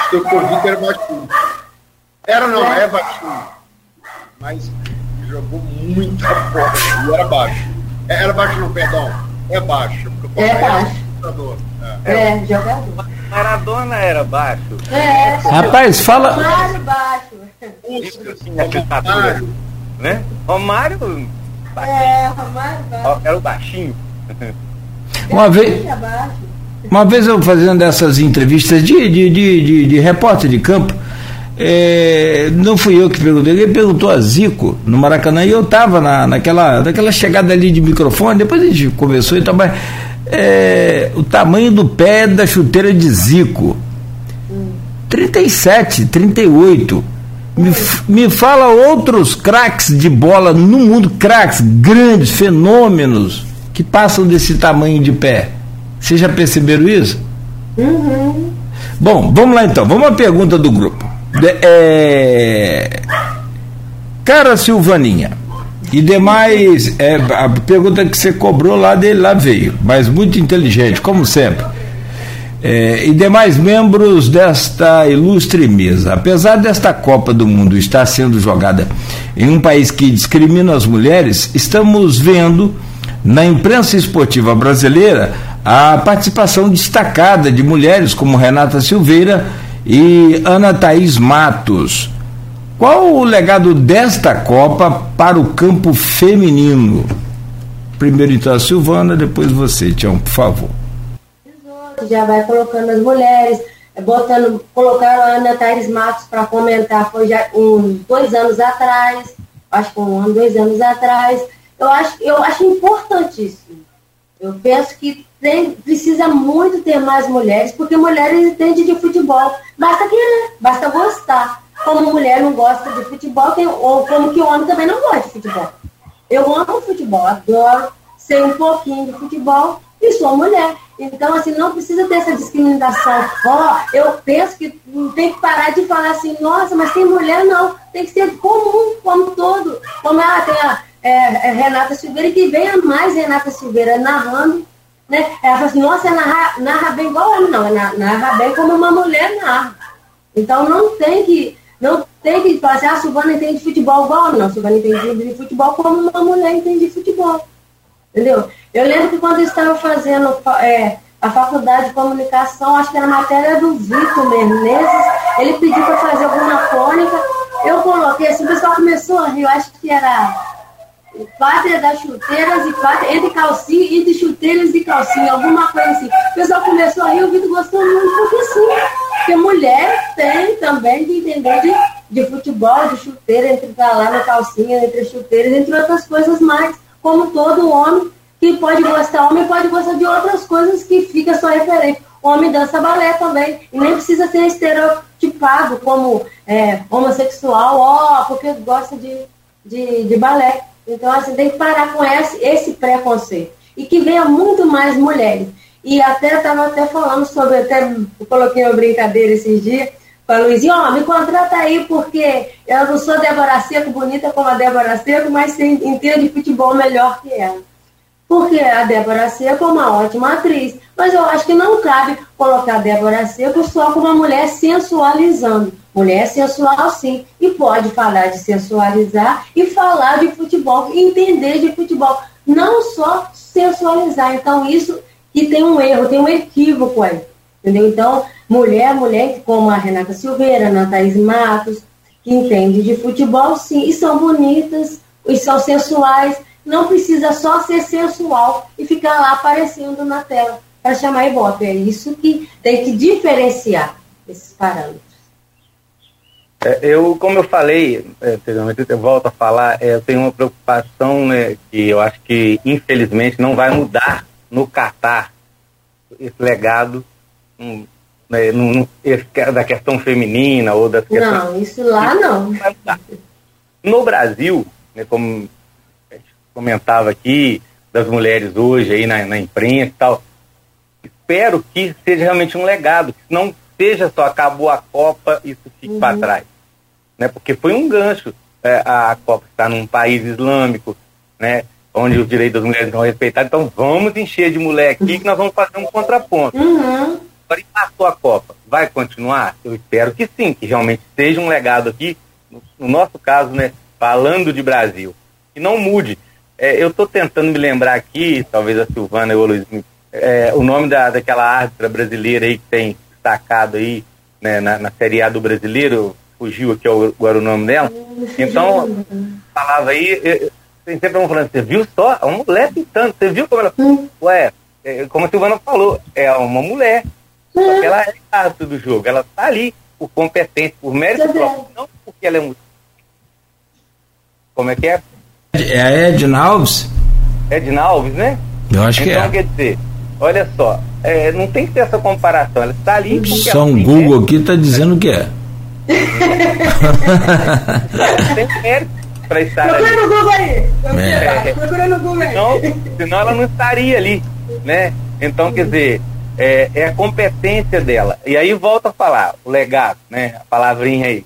O seu convite era baixinho. Era não, é baixinho. Mas jogou muita força. Era baixo. Era baixo não, perdão. É baixo. É baixo. É, é, jogador. Maradona era baixo. É, rapaz, fala. Romário baixo. Romário, né? Romário baixinho. É, Romário baixo. Era o baixinho. Uma vez, uma vez eu fazendo essas entrevistas de, de, de, de, de repórter de campo, É, não fui eu que perguntei, ele perguntou a Zico no Maracanã, e eu estava na, naquela, naquela chegada ali de microfone, depois a gente conversou, então, mas, é, o tamanho do pé da chuteira de Zico, trinta e sete, trinta e oito. Me, me fala outros craques de bola no mundo, craques grandes, fenômenos, que passam desse tamanho de pé. Vocês já perceberam isso? Uhum. Bom, vamos lá então, vamos à pergunta do grupo. É... Cara Silvaninha e demais, é, a pergunta que você cobrou lá dele, lá veio, mas muito inteligente, como sempre, é, e demais membros desta ilustre mesa. Apesar desta Copa do Mundo estar sendo jogada em um país que discrimina as mulheres, estamos vendo na imprensa esportiva brasileira a participação destacada de mulheres como Renata Silveira e Ana Thaís Matos. Qual o legado desta Copa para o campo feminino? Primeiro então a Silvana, depois você, Tião, por favor. Já vai colocando as mulheres, botando, colocaram a Ana Thaís Matos para comentar, foi já um, dois anos atrás, acho que um ano, dois anos atrás. Eu acho, eu acho importantíssimo. Eu penso que tem, precisa muito ter mais mulheres, porque mulheres entendem de futebol. Basta querer, basta gostar. Como mulher não gosta de futebol, tem, ou como que o homem também não gosta de futebol. Eu amo futebol, adoro ser um pouquinho de futebol e sou mulher. Então, assim, não precisa ter essa discriminação. Oh, eu penso que tem que parar de falar assim, nossa, mas tem mulher não. Tem que ser comum, como todo. Como ela tem a é, é Renata Silveira, que venha mais Renata Silveira narrando. Né? Ela fala assim, nossa, narra, narra bem igual ela, não, ela narra bem como uma mulher narra. Então não tem que, não tem que falar assim, ah, a Silvana entende futebol igual, não, a Silvana entende de futebol como uma mulher entende de futebol. Entendeu? Eu lembro que quando eu estava fazendo é, a faculdade de comunicação, acho que era matéria do Vitor Menezes, ele pediu para fazer alguma crônica, eu coloquei assim, o pessoal começou a rir, eu acho que era... Pátria das chuteiras e pátria, entre calcinha, entre chuteiras e calcinha, alguma coisa assim. O pessoal começou a rir, o Vitor gostou muito, porque assim, porque mulher tem também de entender de, de futebol, de chuteira, entre pra lá na calcinha, entre chuteiras, entre outras coisas mais, como todo homem que pode gostar, homem pode gostar de outras coisas que fica só referente. Homem dança balé também, e nem precisa ser estereotipado como é, homossexual, ó, porque gosta de, de, de balé. Então, assim, tem que parar com esse, esse preconceito. E que venha muito mais mulheres. E até estava até falando sobre, até coloquei uma brincadeira esses dias, com a Luísa, ó, oh, me contrata aí, porque eu não sou Débora Seco, bonita como a Débora Seco, mas entendo de futebol melhor que ela. Porque a Débora Seco é uma ótima atriz. Mas eu acho que não cabe colocar a Débora Seco só como uma mulher sensualizando. Mulher é sensual, sim, e pode falar de sensualizar e falar de futebol, entender de futebol, não só sensualizar. Então, isso que tem um erro, tem um equívoco aí, entendeu? Então, mulher, mulher como a Renata Silveira, a Ana Thaís Matos, que entende de futebol, sim, e são bonitas, e são sensuais, não precisa só ser sensual e ficar lá aparecendo na tela para chamar ibope. É isso que tem que diferenciar esses parâmetros. Eu, como eu falei, eu volto a falar, eu tenho uma preocupação, né, que eu acho que, infelizmente, não vai mudar no Catar esse legado, né, no, da questão feminina ou da questão... Não, isso lá não. No Brasil, né, como a gente comentava aqui, das mulheres hoje aí na, na imprensa e tal, espero que seja realmente um legado, que não... seja só, acabou a Copa, isso fica uhum. para trás. Né? Porque foi um gancho. É, a Copa está num país islâmico, né? Onde os direitos das mulheres não são respeitados. Então vamos encher de mulher aqui que nós vamos fazer um contraponto. Uhum. Agora, passou a Copa, vai continuar? Eu espero que sim, que realmente seja um legado aqui, no, no nosso caso, né? Falando de Brasil. Que não mude. É, eu estou tentando me lembrar aqui, talvez a Silvana ou o Luiz, é, o nome da, daquela árbitra brasileira aí que tem destacado aí, né, na, na Série A do Brasileiro, fugiu aqui agora o nome dela, então falava aí, eu, sempre vão falando, você viu só, é uma mulher pintando, você viu como ela, ué, é, como a Silvana falou, é uma mulher, só que ela é parte do jogo, ela tá ali, por competência, por mérito próprio, não porque ela é muito. Como é que é? É a Edna Alves? Edna Alves, né? Eu acho então, que é. Então, quer dizer, olha só, é, não tem que ter essa comparação, ela está ali porque só um Google aqui está dizendo que é. Tem mérito para estar procura ali. Procura no Google aí. É. É. Procura no Google aí. Senão, senão ela não estaria ali, né? Então, quer dizer, é, é a competência dela. E aí volta a falar, o legado, né? A palavrinha aí.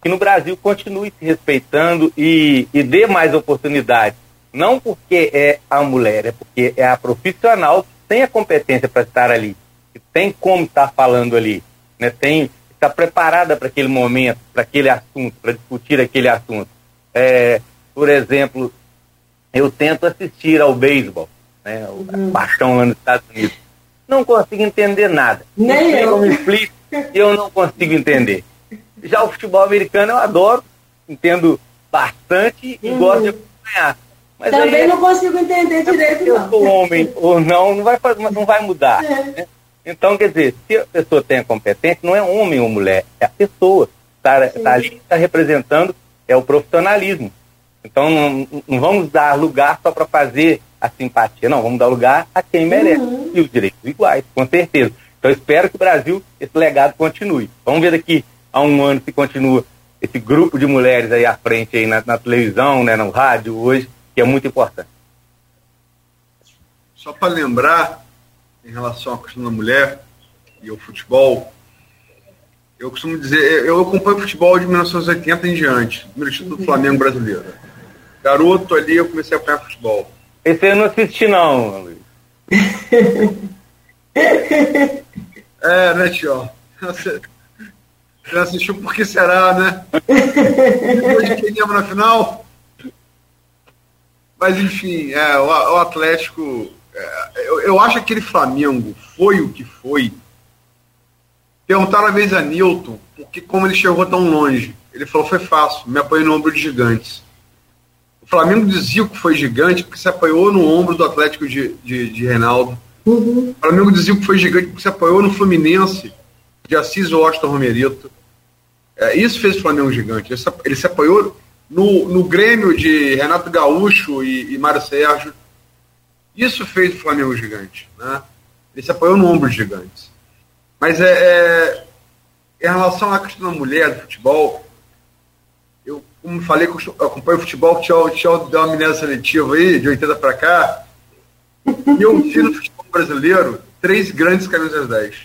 Que no Brasil continue se respeitando e, e dê mais oportunidades. Não porque é a mulher, é porque é a profissional que tem a competência para estar ali, que tem como estar falando ali, né? Tem, está preparada para aquele momento, para aquele assunto, para discutir aquele assunto. É, por exemplo, eu tento assistir ao beisebol, né? O uhum. paixão lá nos Estados Unidos. Não consigo entender nada. Nem eu. Me explico, eu não consigo entender. Já o futebol americano eu adoro, entendo bastante e uhum. gosto de acompanhar. Mas também aí, não consigo entender direito, não. Eu sou homem ou não, não vai, não vai mudar. É. Né? Então, quer dizer, se a pessoa tem a competência, não é homem ou mulher, é a pessoa. Está tá ali, está representando, é o profissionalismo. Então, não, não vamos dar lugar só para fazer a simpatia, não. Vamos dar lugar a quem merece. Uhum. E os direitos iguais, com certeza. Então, espero que o Brasil, esse legado continue. Vamos ver daqui a um ano se continua esse grupo de mulheres aí à frente, aí na, na televisão, né, no rádio, hoje, que é muito importante. Só para lembrar, em relação à questão da mulher e ao futebol, eu costumo dizer, eu acompanho futebol de mil novecentos e oitenta em diante, primeiro título do Flamengo brasileiro. Garoto ali, eu comecei a acompanhar futebol. Esse eu não assisti não, Luiz. É, né, tio? Você não assistiu porque será, né? Depois de quem lembra na final... Mas, enfim, é, o, o Atlético... É, eu, eu acho que aquele Flamengo foi o que foi. Perguntaram uma vez a Newton porque como ele chegou tão longe. Ele falou, foi fácil, me apoiei no ombro de gigantes. O Flamengo de Zico foi gigante porque se apoiou no ombro do Atlético de, de, de Reinaldo. Uhum. O Flamengo de Zico foi gigante porque se apoiou no Fluminense de Assis ou Washington Romerito. É, isso fez o Flamengo gigante. Ele se, ele se apoiou... No, no Grêmio de Renato Gaúcho e, e Mário Sérgio, isso fez o Flamengo gigante, né? Ele se apoiou no ombro de gigantes. Mas é, é, em relação à questão da mulher do futebol, eu, como falei, eu acompanho o futebol, o Thiago, o Thiago deu uma amnésia seletiva aí, de oitenta para cá, e eu vi no futebol brasileiro três grandes camisas dez.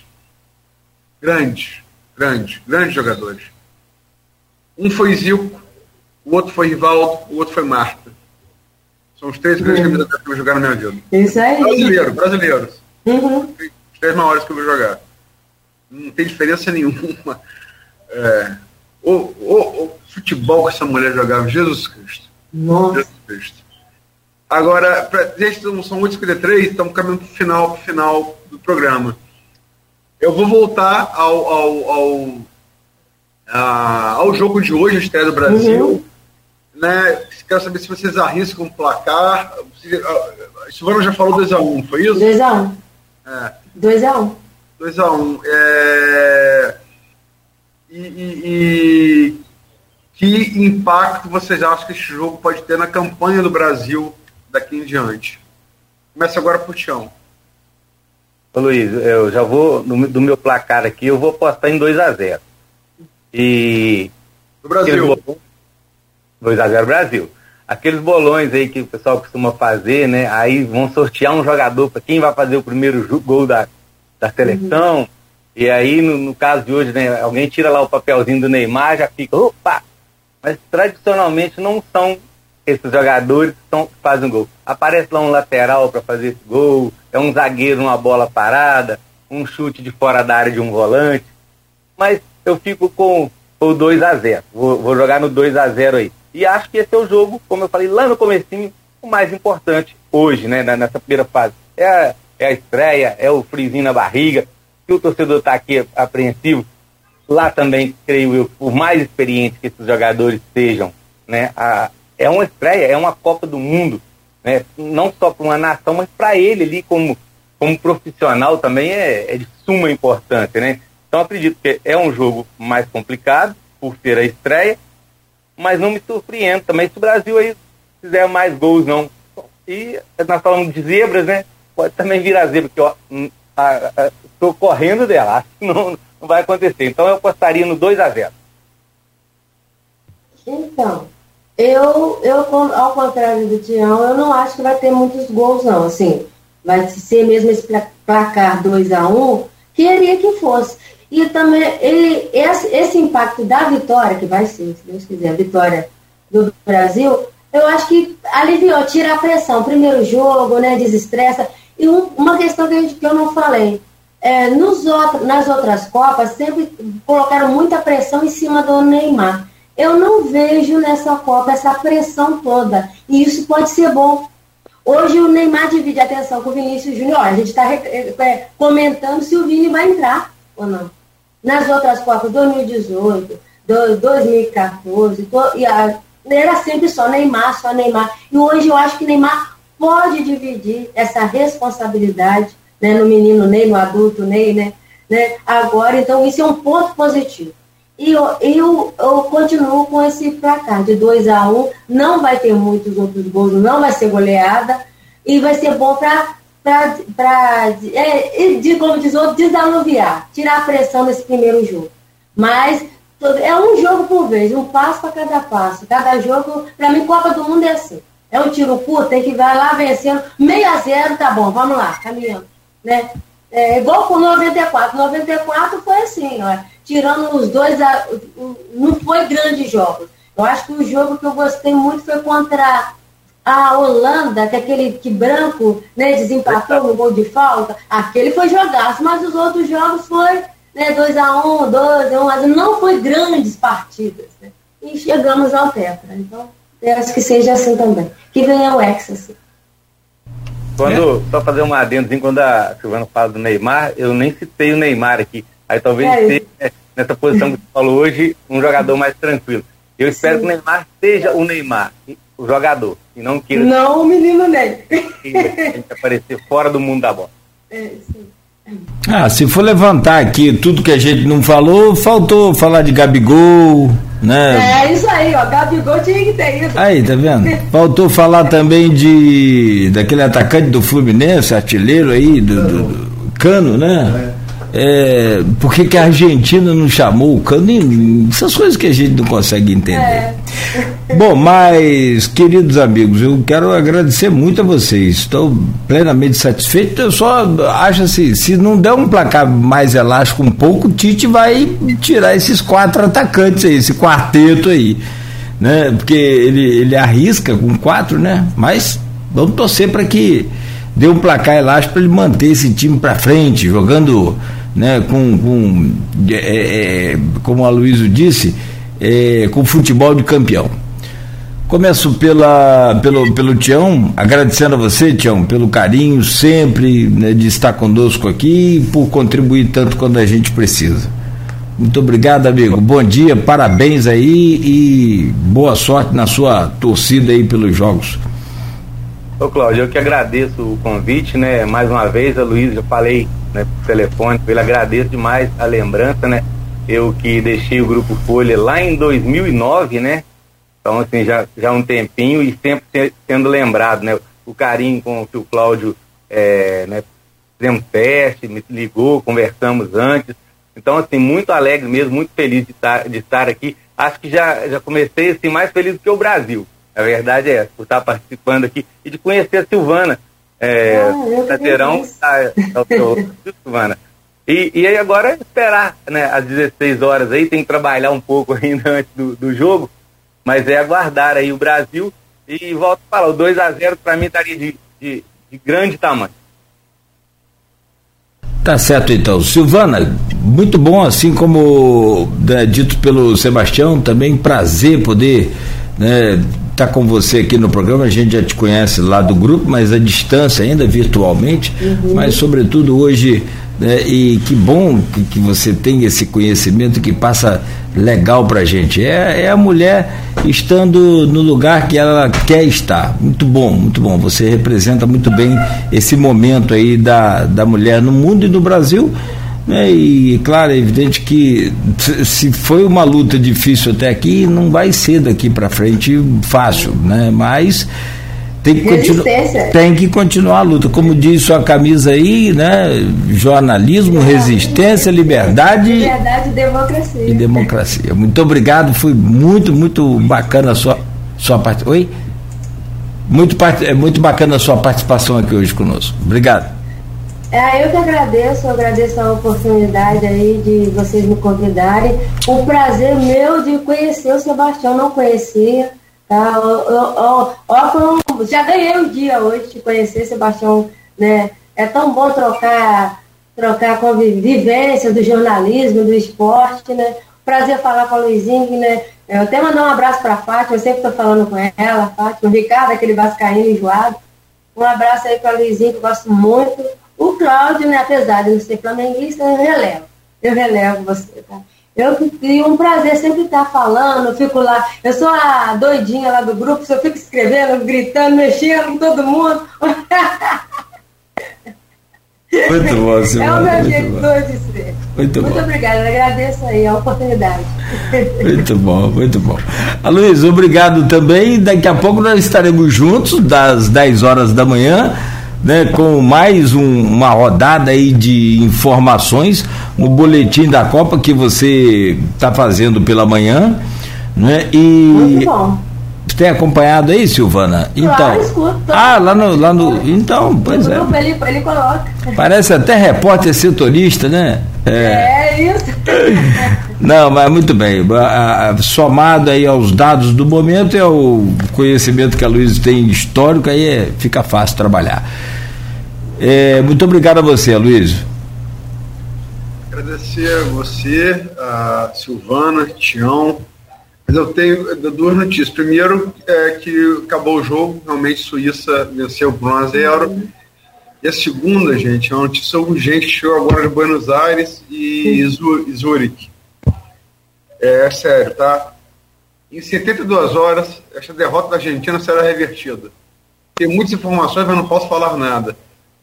Grandes, grandes, grandes jogadores. Um foi Zico, o outro foi Rivaldo, o outro foi Marta. São os três grandes camisas que eu jogar na minha vida. Isso aí. Brasileiro, brasileiros. Uhum. Os três maiores que eu vou jogar. Não tem diferença nenhuma. É, o, o, o futebol que essa mulher jogava, Jesus Cristo. Nossa. Jesus Cristo. Agora, pra, gente, não são oito e cinquenta e três, estamos caminhando para o final, pro final do programa. Eu vou voltar ao, ao, ao, a, ao jogo de hoje, a estreia do Brasil. Uhum. Né? Quero saber se vocês arriscam o placar. A Silvana já falou dois a um, foi isso? dois a um. dois a um. dois a um. É... E, e, e que impacto vocês acham que esse jogo pode ter na campanha do Brasil daqui em diante? Começa agora por Tião. Ô Luiz, eu já vou, do meu placar aqui, eu vou apostar em dois a zero. E... do Brasil. dois a zero Brasil. Aqueles bolões aí que o pessoal costuma fazer, né? Aí vão sortear um jogador para quem vai fazer o primeiro gol da, da seleção. Uhum. E aí, no, no caso de hoje, né? Alguém tira lá o papelzinho do Neymar, já fica, opa! Mas tradicionalmente não são esses jogadores que, são, que fazem gol. Aparece lá um lateral para fazer esse gol, é um zagueiro, uma bola parada, um chute de fora da área de um volante. Mas eu fico com o dois a zero. Vou, vou jogar no dois a zero aí. E acho que esse é o jogo, como eu falei lá no comecinho, o mais importante hoje, né, nessa primeira fase. É a, é a estreia, é o friozinho na barriga, que o torcedor está aqui apreensivo. Lá também, creio eu, por mais experiente que esses jogadores sejam, né, a, é uma estreia, é uma Copa do Mundo, né, não só para uma nação, mas para ele ali como, como profissional também é, é de suma importância, né? Então acredito que é um jogo mais complicado, por ser a estreia, mas não me surpreende também se o Brasil aí fizer mais gols, não. E nós falamos de zebras, né? Pode também virar zebra, porque eu estou correndo dela, acho que não, não vai acontecer. Então eu apostaria no dois a zero. Então, eu, eu, ao contrário do Tião, eu não acho que vai ter muitos gols, não. Assim, vai ser mesmo esse placar dois a um, queria que fosse. E também ele, esse, esse impacto da vitória, que vai ser, se Deus quiser, a vitória do Brasil, eu acho que aliviou, tira a pressão. Primeiro jogo, né, desestressa. E um, uma questão que, a gente, que eu não falei, é, nos outro, nas outras Copas sempre colocaram muita pressão em cima do Neymar. Eu não vejo nessa Copa essa pressão toda, e isso pode ser bom. Hoje o Neymar divide a atenção com o Vinícius Júnior. A gente está é, comentando se o Vini vai entrar ou não. Nas outras Copas, dois mil e dezoito, dois mil e quatorze, era sempre só Neymar, só Neymar. E hoje eu acho que Neymar pode dividir essa responsabilidade, né, no menino Ney, no adulto Ney, né, né, agora. Então isso é um ponto positivo. E eu, eu, eu continuo com esse placar de dois a um, não vai ter muitos outros gols, não vai ser goleada, e vai ser bom para... para, é, de, como diz outro, desanuviar, tirar a pressão desse primeiro jogo. Mas é um jogo por vez, um passo para cada passo. Cada jogo, para mim, Copa do Mundo é assim. É um tiro curto, tem que ir lá vencendo. meio a zero, tá bom, vamos lá, caminhando. Né? É, igual com noventa e quatro. noventa e quatro foi assim, ó, tirando os dois, a, o, não foi grande jogo. Eu acho que o jogo que eu gostei muito foi contra a Holanda, que aquele que branco, né, desempatou no gol de falta, aquele foi jogaço, mas os outros jogos foi, né, dois a um, dois a um, não foi grandes partidas, né? E chegamos ao tetra, então eu acho que seja assim também, que venha o Hexa, assim. Quando, é. Só fazer um adendo, quando a Silvana fala do Neymar, eu nem citei o Neymar aqui, aí talvez é seja, né, nessa posição que você falou hoje, um jogador mais tranquilo. Eu espero, sim, que o Neymar seja o Neymar, o jogador, e não queira... Não, o menino Ney. Tem que aparecer fora do mundo da bola. É, sim. Ah, se for levantar aqui tudo que a gente não falou, faltou falar de Gabigol, né? É, isso aí, ó, Gabigol tinha que ter ido. Aí, tá vendo? Faltou falar também de daquele atacante do Fluminense, artilheiro aí, do, do, do Cano, né? É. É, por que que a Argentina não chamou o Cano? Essas coisas que a gente não consegue entender. É. Bom, mas, queridos amigos, eu quero agradecer muito a vocês. Estou plenamente satisfeito. Eu só acho assim, se não der um placar mais elástico um pouco, o Tite vai tirar esses quatro atacantes aí, esse quarteto aí, né? Porque ele, ele arrisca com quatro, né? Mas vamos torcer para que dê um placar elástico para ele manter esse time para frente, jogando, né, com, com é, é, como o Aloysio disse, é, com futebol de campeão. Começo pela, pelo, pelo Tião, agradecendo a você, Tião, pelo carinho sempre, né, de estar conosco aqui e por contribuir tanto quando a gente precisa. Muito obrigado, amigo, bom dia, parabéns aí e boa sorte na sua torcida aí pelos jogos. Ô Cláudio, eu que agradeço o convite, né, mais uma vez, a Luísa, já falei, né, por telefone, ele agradece demais a lembrança, né, eu que deixei o Grupo Folha lá em dois mil e nove, né, então assim, já, já um tempinho e sempre sendo lembrado, né, o carinho com que o Cláudio, é, né, fizemos teste, me ligou, conversamos antes, então assim, muito alegre mesmo, muito feliz de estar, de estar aqui, acho que já, já comecei assim, mais feliz do que o Brasil, a verdade é essa, por estar participando aqui e de conhecer a Silvana, é, ah, Taterão, Silvana. E, e aí agora é esperar, né, às dezesseis horas aí, tem que trabalhar um pouco ainda antes do, do jogo, mas é aguardar aí o Brasil e volto a falar, o dois a zero para mim estaria de, de, de grande tamanho. Tá certo então, Silvana, muito bom, assim como, né, dito pelo Sebastião, também prazer poder, né, tá com você aqui no programa, a gente já te conhece lá do grupo, mas à distância ainda, virtualmente, uhum. Mas sobretudo hoje, né, e que bom que, que você tem esse conhecimento que passa legal pra gente, é, é a mulher estando no lugar que ela quer estar, muito bom, muito bom, você representa muito bem esse momento aí da, da mulher no mundo e no Brasil, E claro, é evidente que se foi uma luta difícil até aqui, não vai ser daqui para frente fácil, né? Mas tem que, continu- tem que continuar a luta, como diz sua camisa aí, né? Jornalismo, resistência, liberdade, liberdade e democracia. E democracia. Muito obrigado, foi muito, muito bacana a sua, sua parte. Oi? Muito, é muito bacana a sua participação aqui hoje conosco. Obrigado. É, eu que agradeço, eu agradeço a oportunidade aí de vocês me convidarem. O prazer meu de conhecer o Sebastião, não conhecia. Tá? Eu, eu, eu, já ganhei um dia hoje de conhecer o Sebastião, né? É tão bom trocar, trocar com a vivência do jornalismo, do esporte, né? Prazer falar com a Luizinho, né? Eu até mandar um abraço para a Fátima, eu sempre estou falando com ela, Fátima, o Ricardo, aquele vascaíno enjoado. Um abraço aí para a Luizinho, que eu gosto muito. O Cláudio, né, apesar de não ser flamenguista, eu relevo. Eu relevo você, tá? Eu tenho um prazer sempre estar falando, eu fico lá. Eu sou a doidinha lá do grupo, só fico escrevendo, gritando, mexendo com todo mundo. Muito bom, Silvana. É o meu jeito doido de ser. Muito, muito obrigada, eu agradeço aí a oportunidade. Muito bom, muito bom. Aloysio, obrigado também. Daqui a pouco nós estaremos juntos, das dez horas da manhã. Né, com mais um, uma rodada aí de informações, o boletim da Copa que você está fazendo pela manhã, né, e muito bom. Tem acompanhado aí, Silvana? Então, claro, escuto. Ah, lá no, lá no então, pois é. Ele, ele coloca. Parece até repórter setorista, né? É, é isso. Não, mas muito bem. Somado aí aos dados do momento e ao conhecimento que a Luísa tem histórico, aí é, fica fácil trabalhar. É, muito obrigado a você, Aloysio. Agradecer a você, a Silvana, Tião. Mas eu tenho duas notícias. Primeiro, é que acabou o jogo, realmente Suíça venceu por um a zero. E a segunda, gente, é uma notícia urgente, chegou agora de Buenos Aires e Zurique. É, é sério, tá? Em setenta e duas horas, essa derrota da Argentina será revertida. Tem muitas informações, mas não posso falar nada.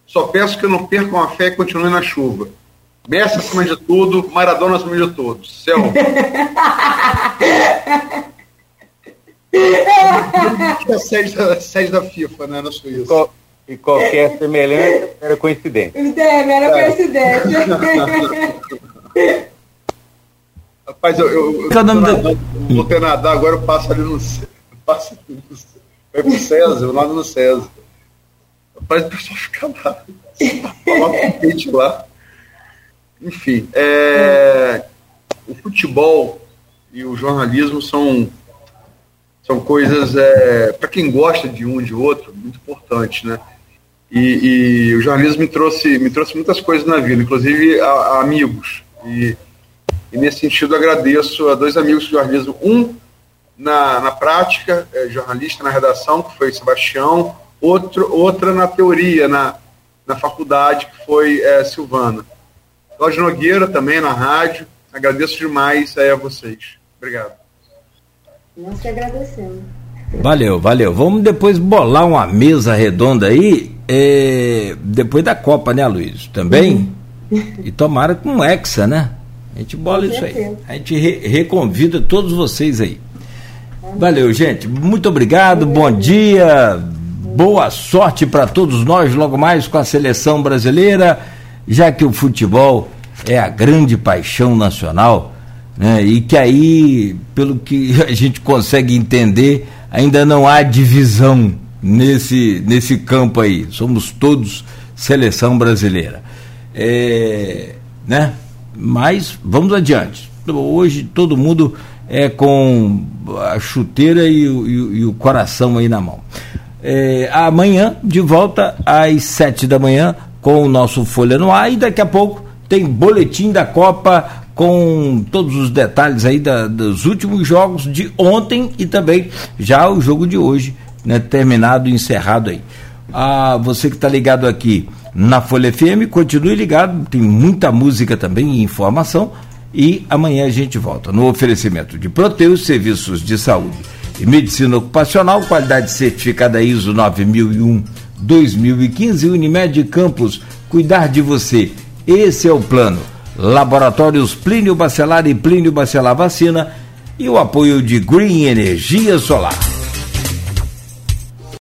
Só peço que não percam a fé e continuem na chuva. Messi acima de tudo, Maradona acima de tudo. Céu. É sede da, sede da FIFA, né, na Suíça. E, qual, e qualquer semelhança era coincidência. É, era coincidência. Rapaz, eu, eu, eu, eu nadar, vou ter nadar, agora eu passo ali no César. Passo vai pro César, eu nado no César. Rapaz, o pessoal fica lá. Coloca o pente lá. Enfim, é, o futebol e o jornalismo são, são coisas, é, para quem gosta de um e de outro, muito importante, né? E, e o jornalismo me trouxe, me trouxe muitas coisas na vida, inclusive a, a amigos. E, e nesse sentido agradeço a dois amigos do jornalismo, um na, na prática, é, jornalista na redação, que foi Sebastião, outro, outra na teoria, na, na faculdade, que foi é, Silvana. Cláudio Nogueira também na rádio, agradeço demais aí a vocês. Obrigado. Nós te agradecemos. Valeu, valeu. Vamos depois bolar uma mesa redonda aí, é, depois da Copa, né, Luiz? Também? Uhum. E tomara com o Hexa, né? A gente bola com isso certeza. Aí. A gente re- reconvida todos vocês aí. Valeu, gente. Muito obrigado, uhum. Bom dia, uhum. Boa sorte para todos nós, logo mais com a seleção brasileira. Já que o futebol é a grande paixão nacional, né, e que aí, pelo que a gente consegue entender, ainda não há divisão nesse, nesse campo aí. Somos todos seleção brasileira. É, né? Mas vamos adiante. Hoje todo mundo é com a chuteira e, e, e o coração aí na mão. É, amanhã, de volta às sete da manhã, com o nosso Folha no Ar, e daqui a pouco tem boletim da Copa com todos os detalhes aí da, dos últimos jogos de ontem e também já o jogo de hoje, né, terminado e encerrado aí. Ah, você que está ligado aqui na Folha F M, continue ligado, tem muita música também e informação, e amanhã a gente volta no oferecimento de Proteus, serviços de saúde e medicina ocupacional, qualidade certificada I S O nove mil e um dois mil e quinze, Unimed Campos, cuidar de você, esse é o plano. Laboratórios Plínio Bacelar e Plínio Bacelar Vacina e o apoio de Green Energia Solar.